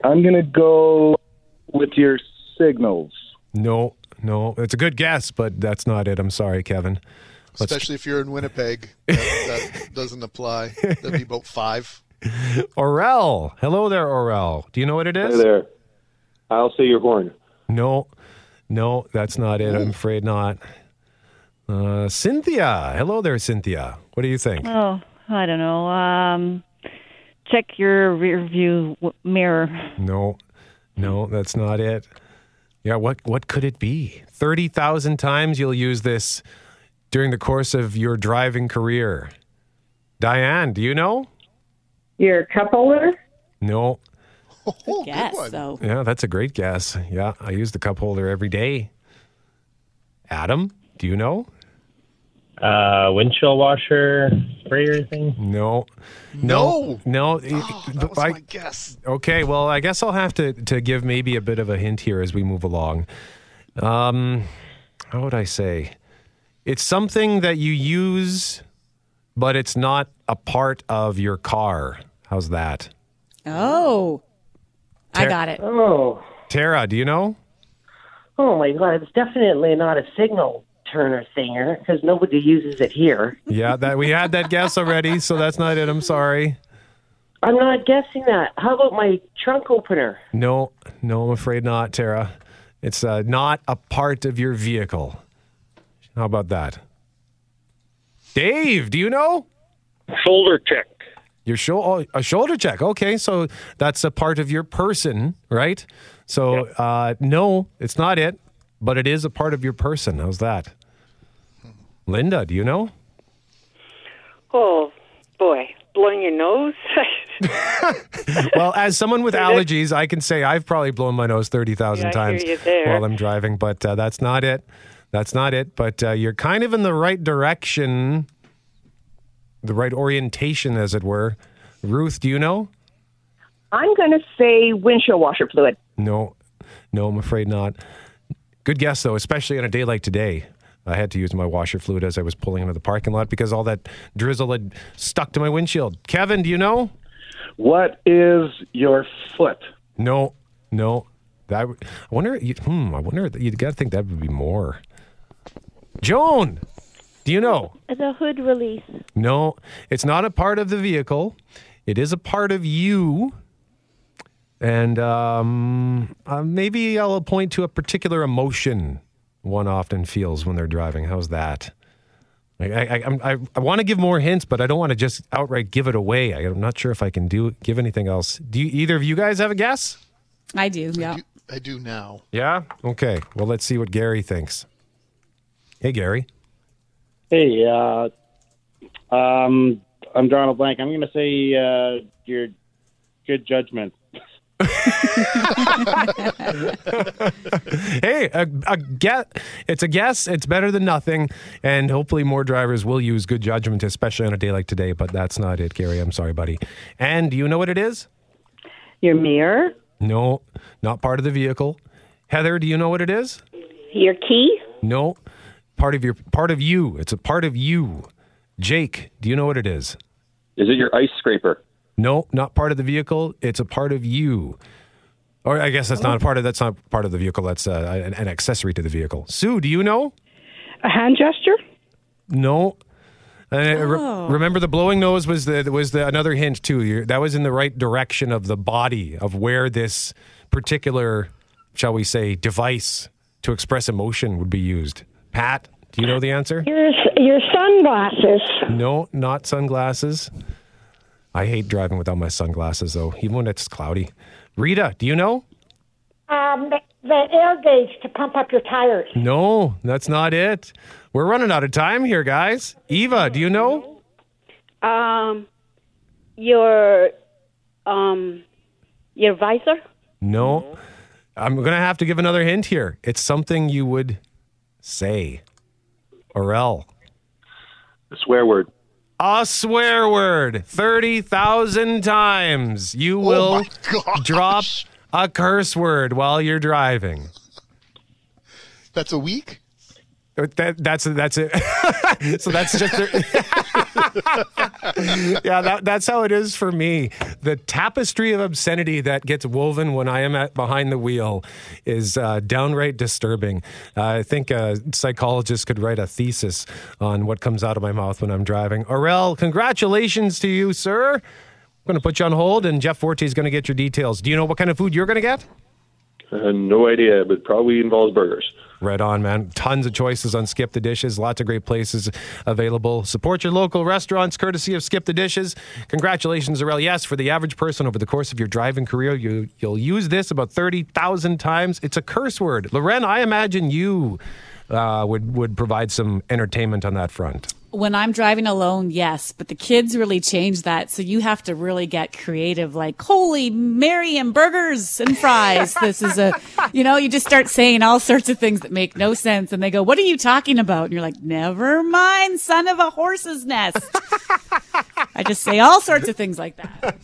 I'm going to go with your signals. No, no. It's a good guess, but that's not it. I'm sorry, Kevin. Let's... Especially if you're in Winnipeg. That, that doesn't apply. That'd be about five. Orel. Hello there, Orel. Do you know what it is? Hey there. I'll say your horn. No, no, that's not it. I'm afraid not. Uh, Cynthia. Hello there, Cynthia. What do you think? Oh, I don't know. Um, check your rear view w- mirror. No, no, that's not it. Yeah, what, what could it be? thirty thousand times you'll use this during the course of your driving career. Diane, do you know? Your cup holder? No. Oh, guess, good though. Yeah, that's a great guess. Yeah, I use the cup holder every day. Adam, do you know? Uh, windshield washer sprayer thing? No. No. No. no. Oh, that was I, my guess. Okay, well, I guess I'll have to, to give maybe a bit of a hint here as we move along. Um, how would I say? It's something that you use, but it's not a part of your car. How's that? Oh. Ter- I got it. Oh. Tara, do you know? Oh, my God. It's definitely not a signal Turner singer because nobody uses it here. Yeah, that we had that guess already, so that's not it. I'm sorry. I'm not guessing that. How about my trunk opener? No, no, I'm afraid not, Tara. It's uh, not a part of your vehicle. How about that? Dave, do you know? Shoulder check. Your sho- oh, a shoulder check. Okay, so that's a part of your person, right? So yep. uh, no, it's not it, but it is a part of your person. How's that? Linda, do you know? Oh, boy. Blowing your nose? Well, as someone with allergies, I can say I've probably blown my nose thirty thousand yeah, times while I'm driving, but uh, that's not it. That's not it. But uh, you're kind of in the right direction, the right orientation, as it were. Ruth, do you know? I'm going to say windshield washer fluid. No, no, I'm afraid not. Good guess, though, especially on a day like today. I had to use my washer fluid as I was pulling into the parking lot because all that drizzle had stuck to my windshield. Kevin, do you know? What is your foot? No, no. That I wonder. Hmm. I wonder. You'd got to think that would be more. Joan, do you know? The hood release. No, it's not a part of the vehicle. It is a part of you. And um, uh, maybe I'll point to a particular emotion one often feels when they're driving. How's that? I I I, I want to give more hints, but I don't want to just outright give it away. I'm not sure if I can do give anything else. Do you, either of you guys have a guess? I do. Yeah, I do, I do now. Yeah. Okay. Well, let's see what Gary thinks. Hey, Gary. Hey. Uh, um, I'm drawing a blank. I'm going to say uh, your good judgment. Hey, a, a guess, it's a guess. It's better than nothing, and hopefully more drivers will use good judgment, especially on a day like today. But that's not it, Gary. I'm sorry, buddy. And do you know what it is? Your mirror? No, not part of the vehicle. Heather, do you know what it is? Your key? No, part of your part of you. It's a part of you. Jake, do you know what it is? Is it your ice scraper? No, not part of the vehicle. It's a part of you. Or I guess that's not a part of that's not part of the vehicle. That's uh, an, an accessory to the vehicle. Sue, do you know? A hand gesture? No. Oh. Uh, re- remember, the blowing nose was the was the another hint too. You're, that was in the right direction of the body of where this particular, shall we say, device to express emotion would be used. Pat, do you know the answer? Your your sunglasses. No, not sunglasses. I hate driving without my sunglasses, though, even when it's cloudy. Rita, do you know? Um, the air gauge to pump up your tires. No, that's not it. We're running out of time here, guys. Eva, do you know? Um, your, um, your visor? No. I'm going to have to give another hint here. It's something you would say. Orel. The swear word. A swear word thirty thousand times. You will oh drop a curse word while you're driving. That's a week? That, that's that's it. So that's just... yeah, that, that's how it is for me. The tapestry of obscenity that gets woven when I am at behind the wheel is uh, downright disturbing. Uh, I think a psychologist could write a thesis on what comes out of my mouth when I'm driving. Aurel, congratulations to you, sir. I'm going to put you on hold, and Jeff Forte is going to get your details. Do you know what kind of food you're going to get? Uh, no idea, but probably involves burgers. Right on, man. Tons of choices on Skip the Dishes. Lots of great places available. Support your local restaurants, courtesy of Skip the Dishes. Congratulations, Aurel. Yes, for the average person over the course of your driving career, you, you'll use this about thirty thousand times. It's a curse word. Loren, I imagine you uh, would, would provide some entertainment on that front. When I'm driving alone, yes, but the kids really change that. So you have to really get creative, like, holy Mary and burgers and fries. This is a, you know, you just start saying all sorts of things that make no sense. And they go, what are you talking about? And you're like, never mind, son of a horse's nest. I just say all sorts of things like that.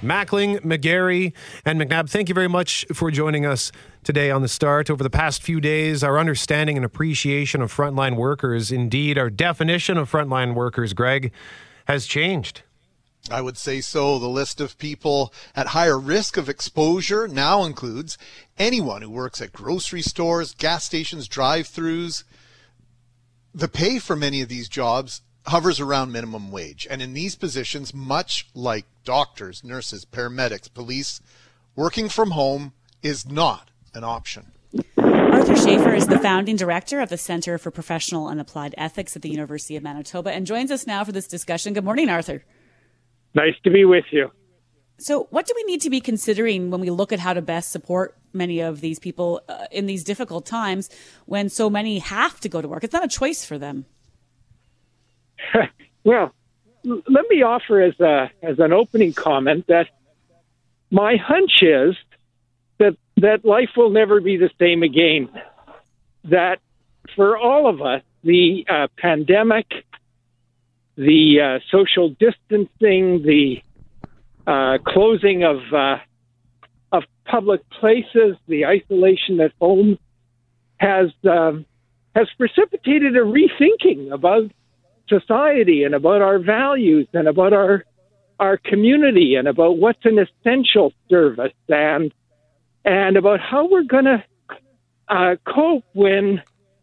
Mackling, McGarry, and McNabb, thank you very much for joining us today on The Start. Over the past few days, our understanding and appreciation of frontline workers, indeed our definition of frontline workers, Greg, has changed. I would say so. The list of people at higher risk of exposure now includes anyone who works at grocery stores, gas stations, drive-thrus. The pay for many of these jobs hovers around minimum wage. And in these positions, much like doctors, nurses, paramedics, police, working from home is not an option. Arthur Schaefer is the founding director of the Center for Professional and Applied Ethics at the University of Manitoba and joins us now for this discussion. Good morning, Arthur. Nice to be with you. So what do we need to be considering when we look at how to best support many of these people uh, in these difficult times when so many have to go to work? It's not a choice for them. Well, let me offer as a as an opening comment that my hunch is that that life will never be the same again. That for all of us, the uh, pandemic, the uh, social distancing, the uh, closing of uh, of public places, the isolation at home, has um, has precipitated a rethinking about society and about our values and about our our community and about what's an essential service and and about how we're going to uh, cope when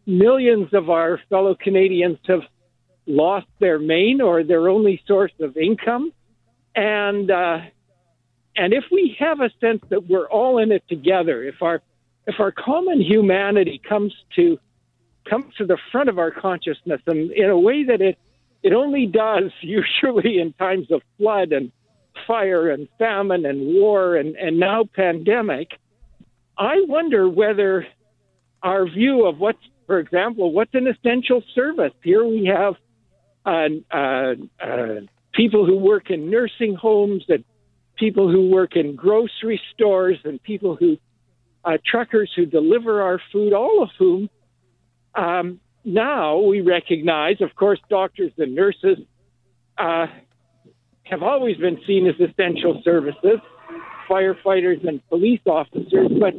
millions of our fellow Canadians have lost their main or their only source of income. And uh, and if we have a sense that we're all in it together, if our if our common humanity comes to comes to the front of our consciousness and in a way that it it only does usually in times of flood and fire and famine and war and, and now pandemic, I wonder whether our view of what's, for example, what's an essential service. Here we have uh, uh, uh, people who work in nursing homes and people who work in grocery stores and people who, uh, truckers who deliver our food, all of whom Um, now we recognize, of course, doctors and nurses uh, have always been seen as essential services, firefighters and police officers. But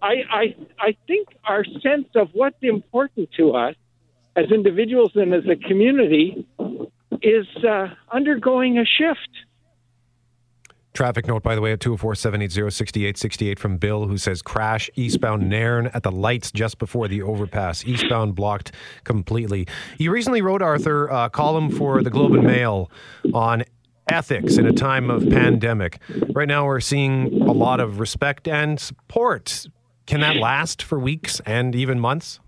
I, I, I think our sense of what's important to us as individuals and as a community is uh, undergoing a shift. Traffic note, by the way, at two oh four, seven eight zero, six eight six eight from Bill, who says crash eastbound Nairn at the lights just before the overpass. Eastbound blocked completely. You recently wrote, Arthur, a column for the Globe and Mail on ethics in a time of pandemic. Right now we're seeing a lot of respect and support. Can that last for weeks and even months?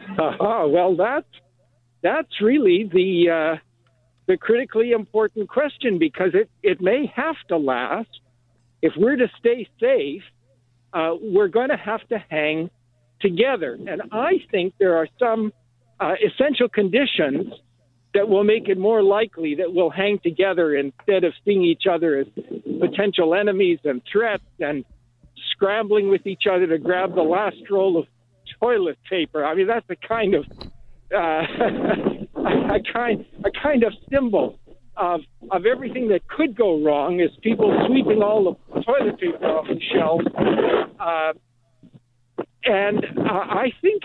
Uh-huh. Well, that's, that's really the... Uh... the critically important question, because it, it may have to last. If we're to stay safe, uh, we're going to have to hang together. And I think there are some uh, essential conditions that will make it more likely that we'll hang together instead of seeing each other as potential enemies and threats and scrambling with each other to grab the last roll of toilet paper. I mean, that's the kind of... Uh, A kind, a kind of symbol of of everything that could go wrong is people sweeping all the toilet paper off the shelves. Uh, and uh, I think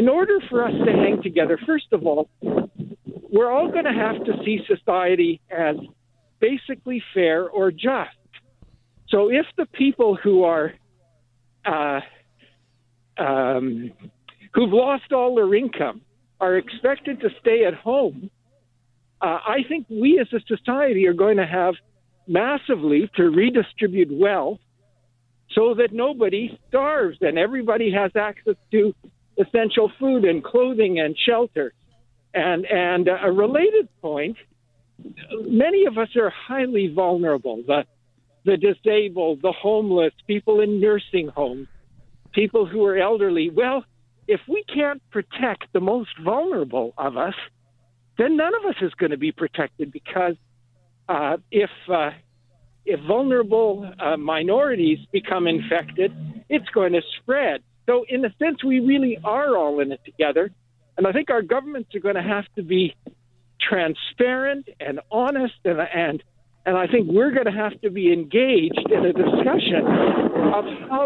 in order for us to hang together, first of all, we're all going to have to see society as basically fair or just. So if the people who are uh, um, who've lost all their income are expected to stay at home, uh, I think we as a society are going to have massively to redistribute wealth so that nobody starves and everybody has access to essential food and clothing and shelter. And, and a related point, many of us are highly vulnerable, the, the disabled, the homeless, people in nursing homes, people who are elderly. Well, if we can't protect the most vulnerable of us, then none of us is going to be protected, because uh, if uh, if vulnerable uh, minorities become infected, it's going to spread. So in a sense, we really are all in it together. And I think our governments are going to have to be transparent and honest. And, and, and I think we're going to have to be engaged in a discussion of how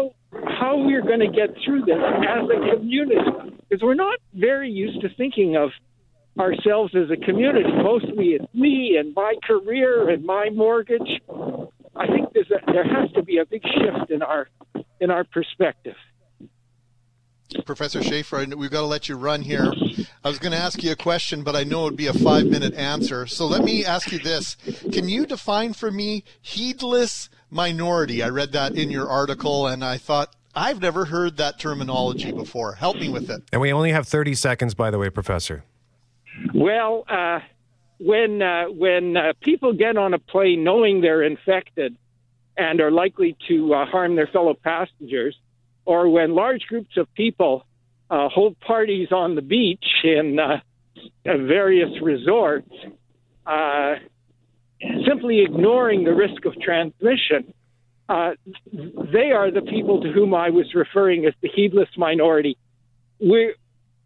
how we're going to get through this as a community, because we're not very used to thinking of ourselves as a community. Mostly it's me and my career and my mortgage. I think there's a, there has to be a big shift in our in our perspective. Professor Schaefer, we've got to let you run here. I was going to ask you a question, but I know it would be a five-minute answer. So let me ask you this. Can you define for me heedless minority? I read that in your article, and I thought I've never heard that terminology before. Help me with it. And we only have thirty seconds, by the way, Professor. Well, uh, when uh, when uh, people get on a plane knowing they're infected and are likely to uh, harm their fellow passengers, or when large groups of people uh, hold parties on the beach in uh, various resorts, uh, simply ignoring the risk of transmission, Uh, they are the people to whom I was referring as the heedless minority. We're,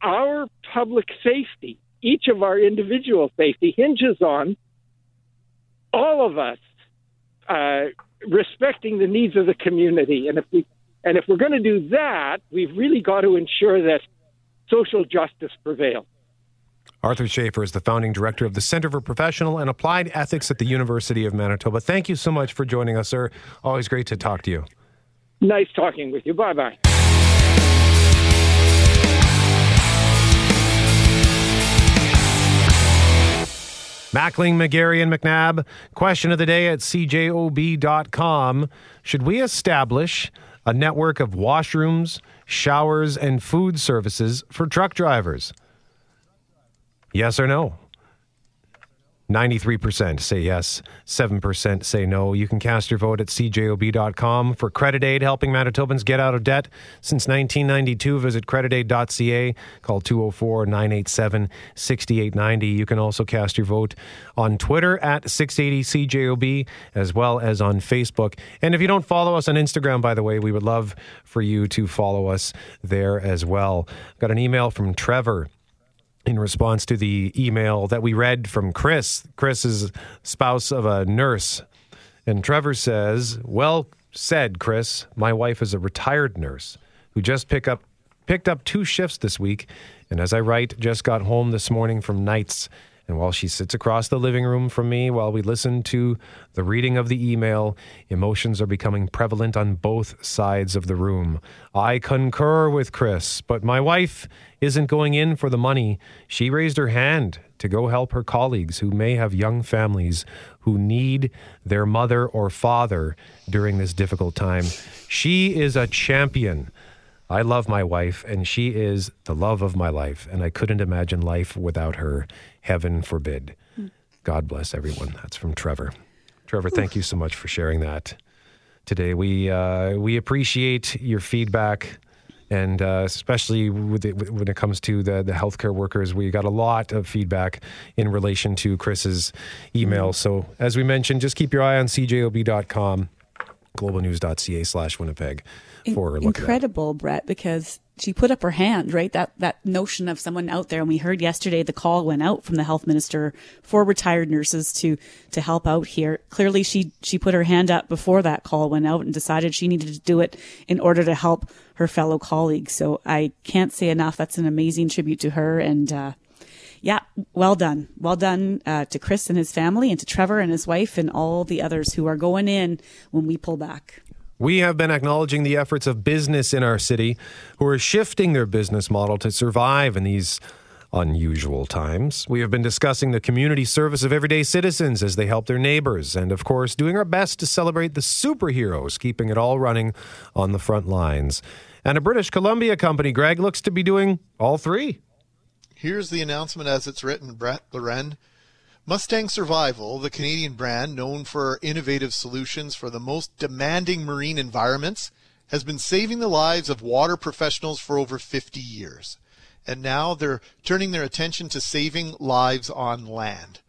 our public safety, each of our individual safety, hinges on all of us uh, respecting the needs of the community. And if we and if we're going to do that, we've really got to ensure that social justice prevails. Arthur Schaefer is the founding director of the Center for Professional and Applied Ethics at the University of Manitoba. Thank you so much for joining us, sir. Always great to talk to you. Nice talking with you. Bye-bye. Mackling, McGarry, and McNabb. Question of the day at C J O B dot com. Should we establish a network of washrooms, showers, and food services for truck drivers? Yes or no? ninety-three percent say yes, seven percent say no. You can cast your vote at C J O B dot com for Credit Aid, helping Manitobans get out of debt since nineteen ninety-two. Visit credit aid dot c a, call two oh four, nine eight seven, six eight nine zero. You can also cast your vote on Twitter at six eighty C J O B, as well as on Facebook. And if you don't follow us on Instagram, by the way, we would love for you to follow us there as well. Got an email from Trevor in response to the email that we read from Chris. Chris is spouse of a nurse. And Trevor says, well said, Chris. My wife is a retired nurse who just pick up, picked up two shifts this week. And as I write, just got home this morning from nights. And while she sits across the living room from me, while we listen to the reading of the email, emotions are becoming prevalent on both sides of the room. I concur with Chris, but my wife isn't going in for the money. She raised her hand to go help her colleagues who may have young families who need their mother or father during this difficult time. She is a champion. I love my wife, and she is the love of my life, and I couldn't imagine life without her. Heaven forbid. God bless everyone. That's from Trevor. Trevor, thank you so much for sharing that today. We uh, we appreciate your feedback, and uh, especially with it, when it comes to the, the healthcare workers. We got a lot of feedback in relation to Chris's email. So as we mentioned, just keep your eye on C J O B dot com, globalnews dot c a slash Winnipeg. For incredible, Brett, because she put up her hand, right? That that notion of someone out there. And we heard yesterday the call went out from the health minister for retired nurses to to help out here. Clearly, she she put her hand up before that call went out and decided she needed to do it in order to help her fellow colleagues. So I can't say enough. That's an amazing tribute to her. And uh yeah, well done. Well done uh, to Chris and his family, and to Trevor and his wife, and all the others who are going in when we pull back. We have been acknowledging the efforts of business in our city who are shifting their business model to survive in these unusual times. We have been discussing the community service of everyday citizens as they help their neighbors, and, of course, doing our best to celebrate the superheroes, keeping it all running on the front lines. And a British Columbia company, Greg, looks to be doing all three. Here's the announcement as it's written, Brett Loren. Mustang Survival, the Canadian brand known for innovative solutions for the most demanding marine environments, has been saving the lives of water professionals for over fifty years. And now they're turning their attention to saving lives on land.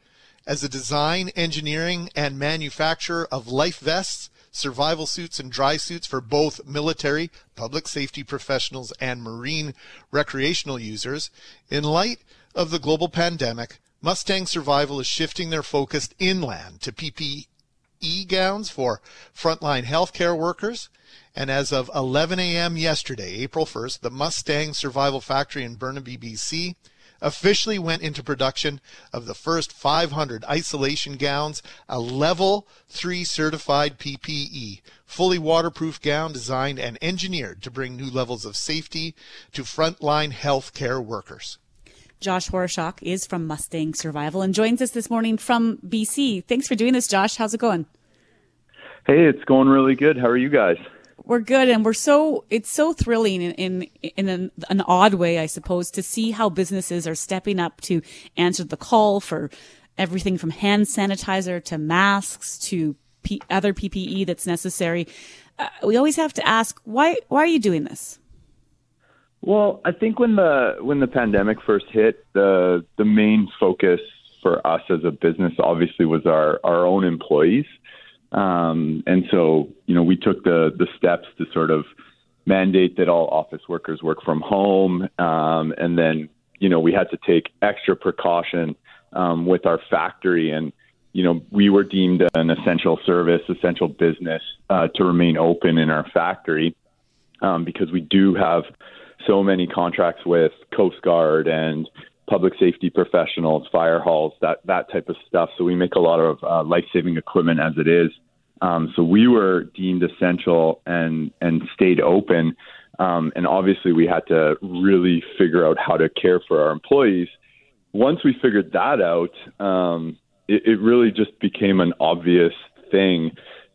As a design, engineering, and manufacturer of life vests, survival suits, and dry suits for both military, public safety professionals, and marine recreational users, in light of the global pandemic, Mustang Survival is shifting their focus inland to P P E gowns for frontline healthcare workers. And as of eleven a.m. yesterday, April first, the Mustang Survival factory in Burnaby, B C, officially went into production of the first five hundred isolation gowns, a level three certified P P E, fully waterproof gown designed and engineered to bring new levels of safety to frontline healthcare workers. Josh Horshak is from Mustang Survival and joins us this morning from B C. Thanks for doing this, Josh. How's it going? Hey, it's going really good. How are you guys? We're good, and we're so it's so thrilling in in, in an, an odd way, I suppose, to see how businesses are stepping up to answer the call for everything from hand sanitizer to masks to P- other P P E that's necessary. Uh, we always have to ask, why why are you doing this? Well, I think when the when the pandemic first hit, the the main focus for us as a business obviously was our, our own employees. Um, and so, you know, we took the, the steps to sort of mandate that all office workers work from home. Um, and then, you know, we had to take extra precaution um, with our factory. And, you know, we were deemed an essential service, essential business uh, to remain open in our factory um, because we do have so many contracts with Coast Guard and public safety professionals, fire halls, that that type of stuff. So we make a lot of uh, life-saving equipment as it is. Um, so we were deemed essential and and stayed open. Um, and obviously we had to really figure out how to care for our employees. Once we figured that out, um, it, it really just became an obvious thing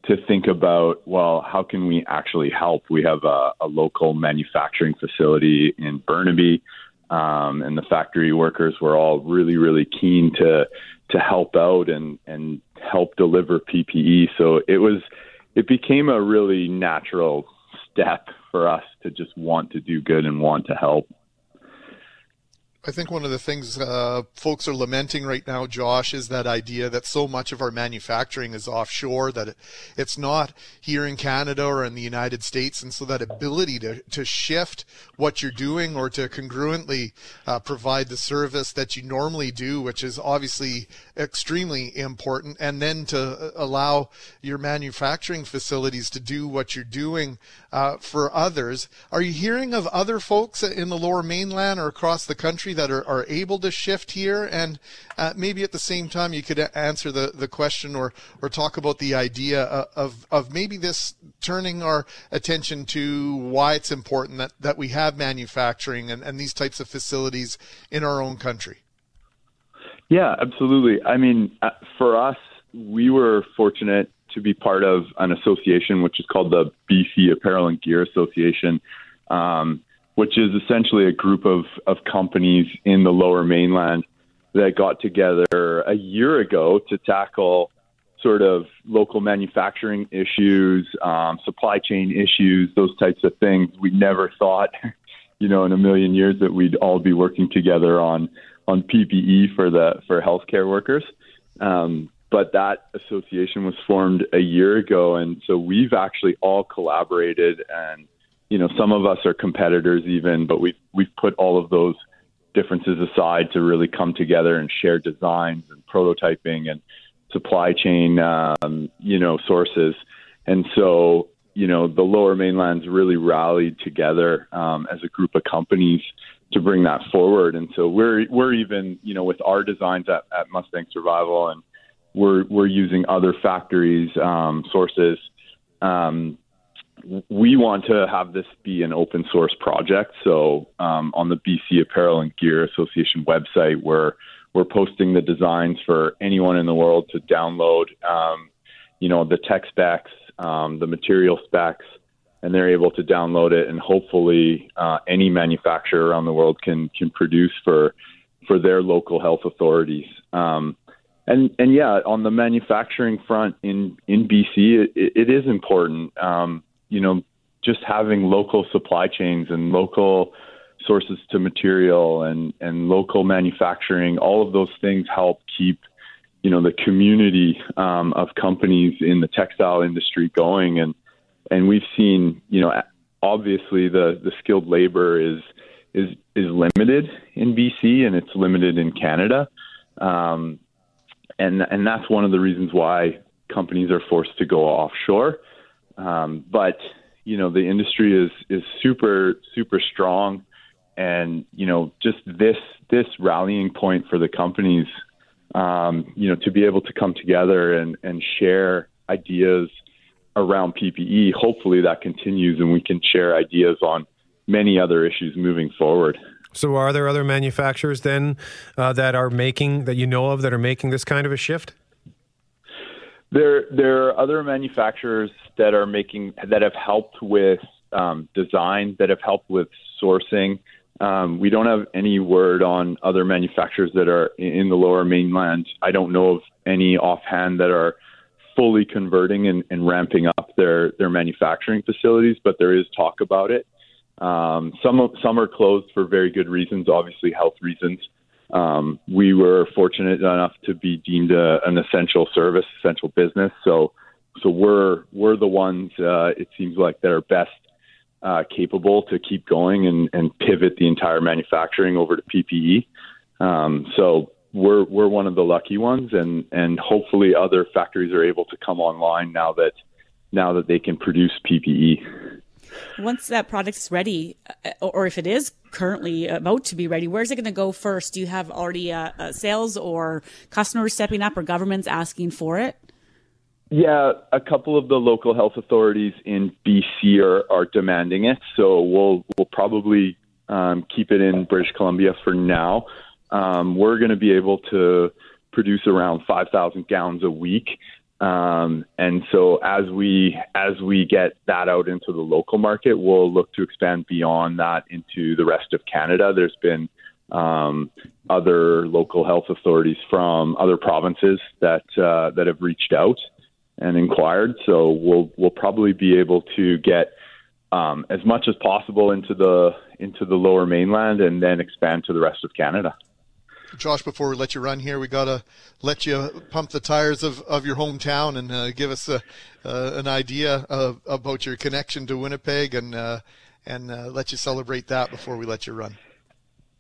to think about, well, how can we actually help? We have a, a local manufacturing facility in Burnaby. Um, and the factory workers were all really, really keen to to help out and, and help deliver P P E. So it was, it became a really natural step for us to just want to do good and want to help. I think one of the things uh, folks are lamenting right now, Josh, is that idea that so much of our manufacturing is offshore, that it, it's not here in Canada or in the United States. And so that ability to, to shift what you're doing or to congruently uh, provide the service that you normally do, which is obviously extremely important, and then to allow your manufacturing facilities to do what you're doing uh, for others. Are you hearing of other folks in the Lower Mainland or across the country that are, are able to shift here? And uh, maybe at the same time, you could answer the, the question or, or talk about the idea of, of maybe this turning our attention to why it's important that, that we have manufacturing and, and these types of facilities in our own country. Yeah, absolutely. I mean, for us, we were fortunate to be part of an association which is called the B C Apparel and Gear Association, um, which is essentially a group of, of companies in the Lower Mainland that got together a year ago to tackle sort of local manufacturing issues, um, supply chain issues, those types of things. We never thought, you know, in a million years that we'd all be working together on on P P E for the for healthcare workers. Um, but that association was formed a year ago, and so we've actually all collaborated and. You know, some of us are competitors even, but we've, we've put all of those differences aside to really come together and share designs and prototyping and supply chain, um, you know, sources. And so, you know, the Lower Mainland's really rallied together um, as a group of companies to bring that forward. And so we're we're even, you know, with our designs at, at Mustang Survival, and we're, we're using other factories, um, sources, um we want to have this be an open source project. So um, on the B C Apparel and Gear Association website, we're, we're posting the designs for anyone in the world to download, um, you know, the tech specs, um, the material specs, and they're able to download it. And hopefully uh, any manufacturer around the world can, can produce for, for their local health authorities. Um, and, and yeah, on the manufacturing front in, in B C, it, it is important. Um, you know, just having local supply chains and local sources to material and, and local manufacturing, all of those things help keep, you know, the community um, of companies in the textile industry going. And, and we've seen, you know, obviously the, the skilled labor is, is, is limited in B C and it's limited in Canada. Um, and, and that's one of the reasons why companies are forced to go offshore. Um, but, you know, the industry is, is super, super strong. And, you know, just this this rallying point for the companies, um, you know, to be able to come together and, and share ideas around P P E, hopefully that continues and we can share ideas on many other issues moving forward. So are there other manufacturers then uh, that are making, that you know of, that are making this kind of a shift? There, there are other manufacturers that are making that have helped with um, design, that have helped with sourcing. Um, we don't have any word on other manufacturers that are in the Lower Mainland. I don't know of any offhand that are fully converting and, and ramping up their, their manufacturing facilities, but there is talk about it. Um, some some are closed for very good reasons, obviously health reasons. Um, we were fortunate enough to be deemed a, an essential service, essential business. So, so we're we're the ones uh, it seems like that are best uh, capable to keep going and, and pivot the entire manufacturing over to P P E. Um, so we're we're one of the lucky ones, and, and hopefully other factories are able to come online now that now that they can produce P P E. Once that product's ready, or if it is currently about to be ready, where's it going to go first? Do you have already uh, uh, sales or customers stepping up or governments asking for it? Yeah, a couple of the local health authorities in B C are, are demanding it. So we'll we'll probably um, keep it in British Columbia for now. Um, we're going to be able to produce around five thousand gowns a week. Um, and so as we as we get that out into the local market, we'll look to expand beyond that into the rest of Canada. There's been um, other local health authorities from other provinces that uh, that have reached out and inquired. So we'll we'll probably be able to get um, as much as possible into the into the Lower Mainland and then expand to the rest of Canada. Josh, before we let you run here, we got to let you pump the tires of, of your hometown and uh, give us a, uh, an idea of, about your connection to Winnipeg and uh, and uh, let you celebrate that before we let you run.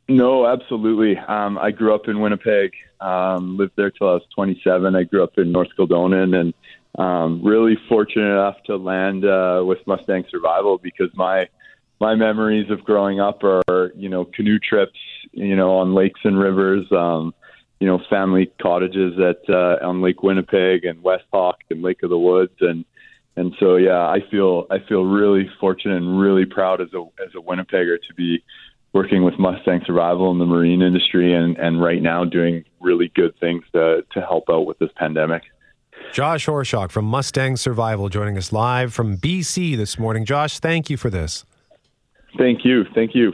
No, absolutely. Um, I grew up in Winnipeg, um, lived there till I was twenty-seven. I grew up in North Kildonan and um, really fortunate enough to land uh, with Mustang Survival because my My memories of growing up are, you know, canoe trips, you know, on lakes and rivers, um, you know, family cottages at uh, on Lake Winnipeg and West Hawk and Lake of the Woods, and and so yeah, I feel I feel really fortunate and really proud as a as a Winnipegger to be working with Mustang Survival in the marine industry and, and right now doing really good things to to help out with this pandemic. Josh Horshock from Mustang Survival joining us live from B C this morning. Josh, thank you for this. Thank you. Thank you.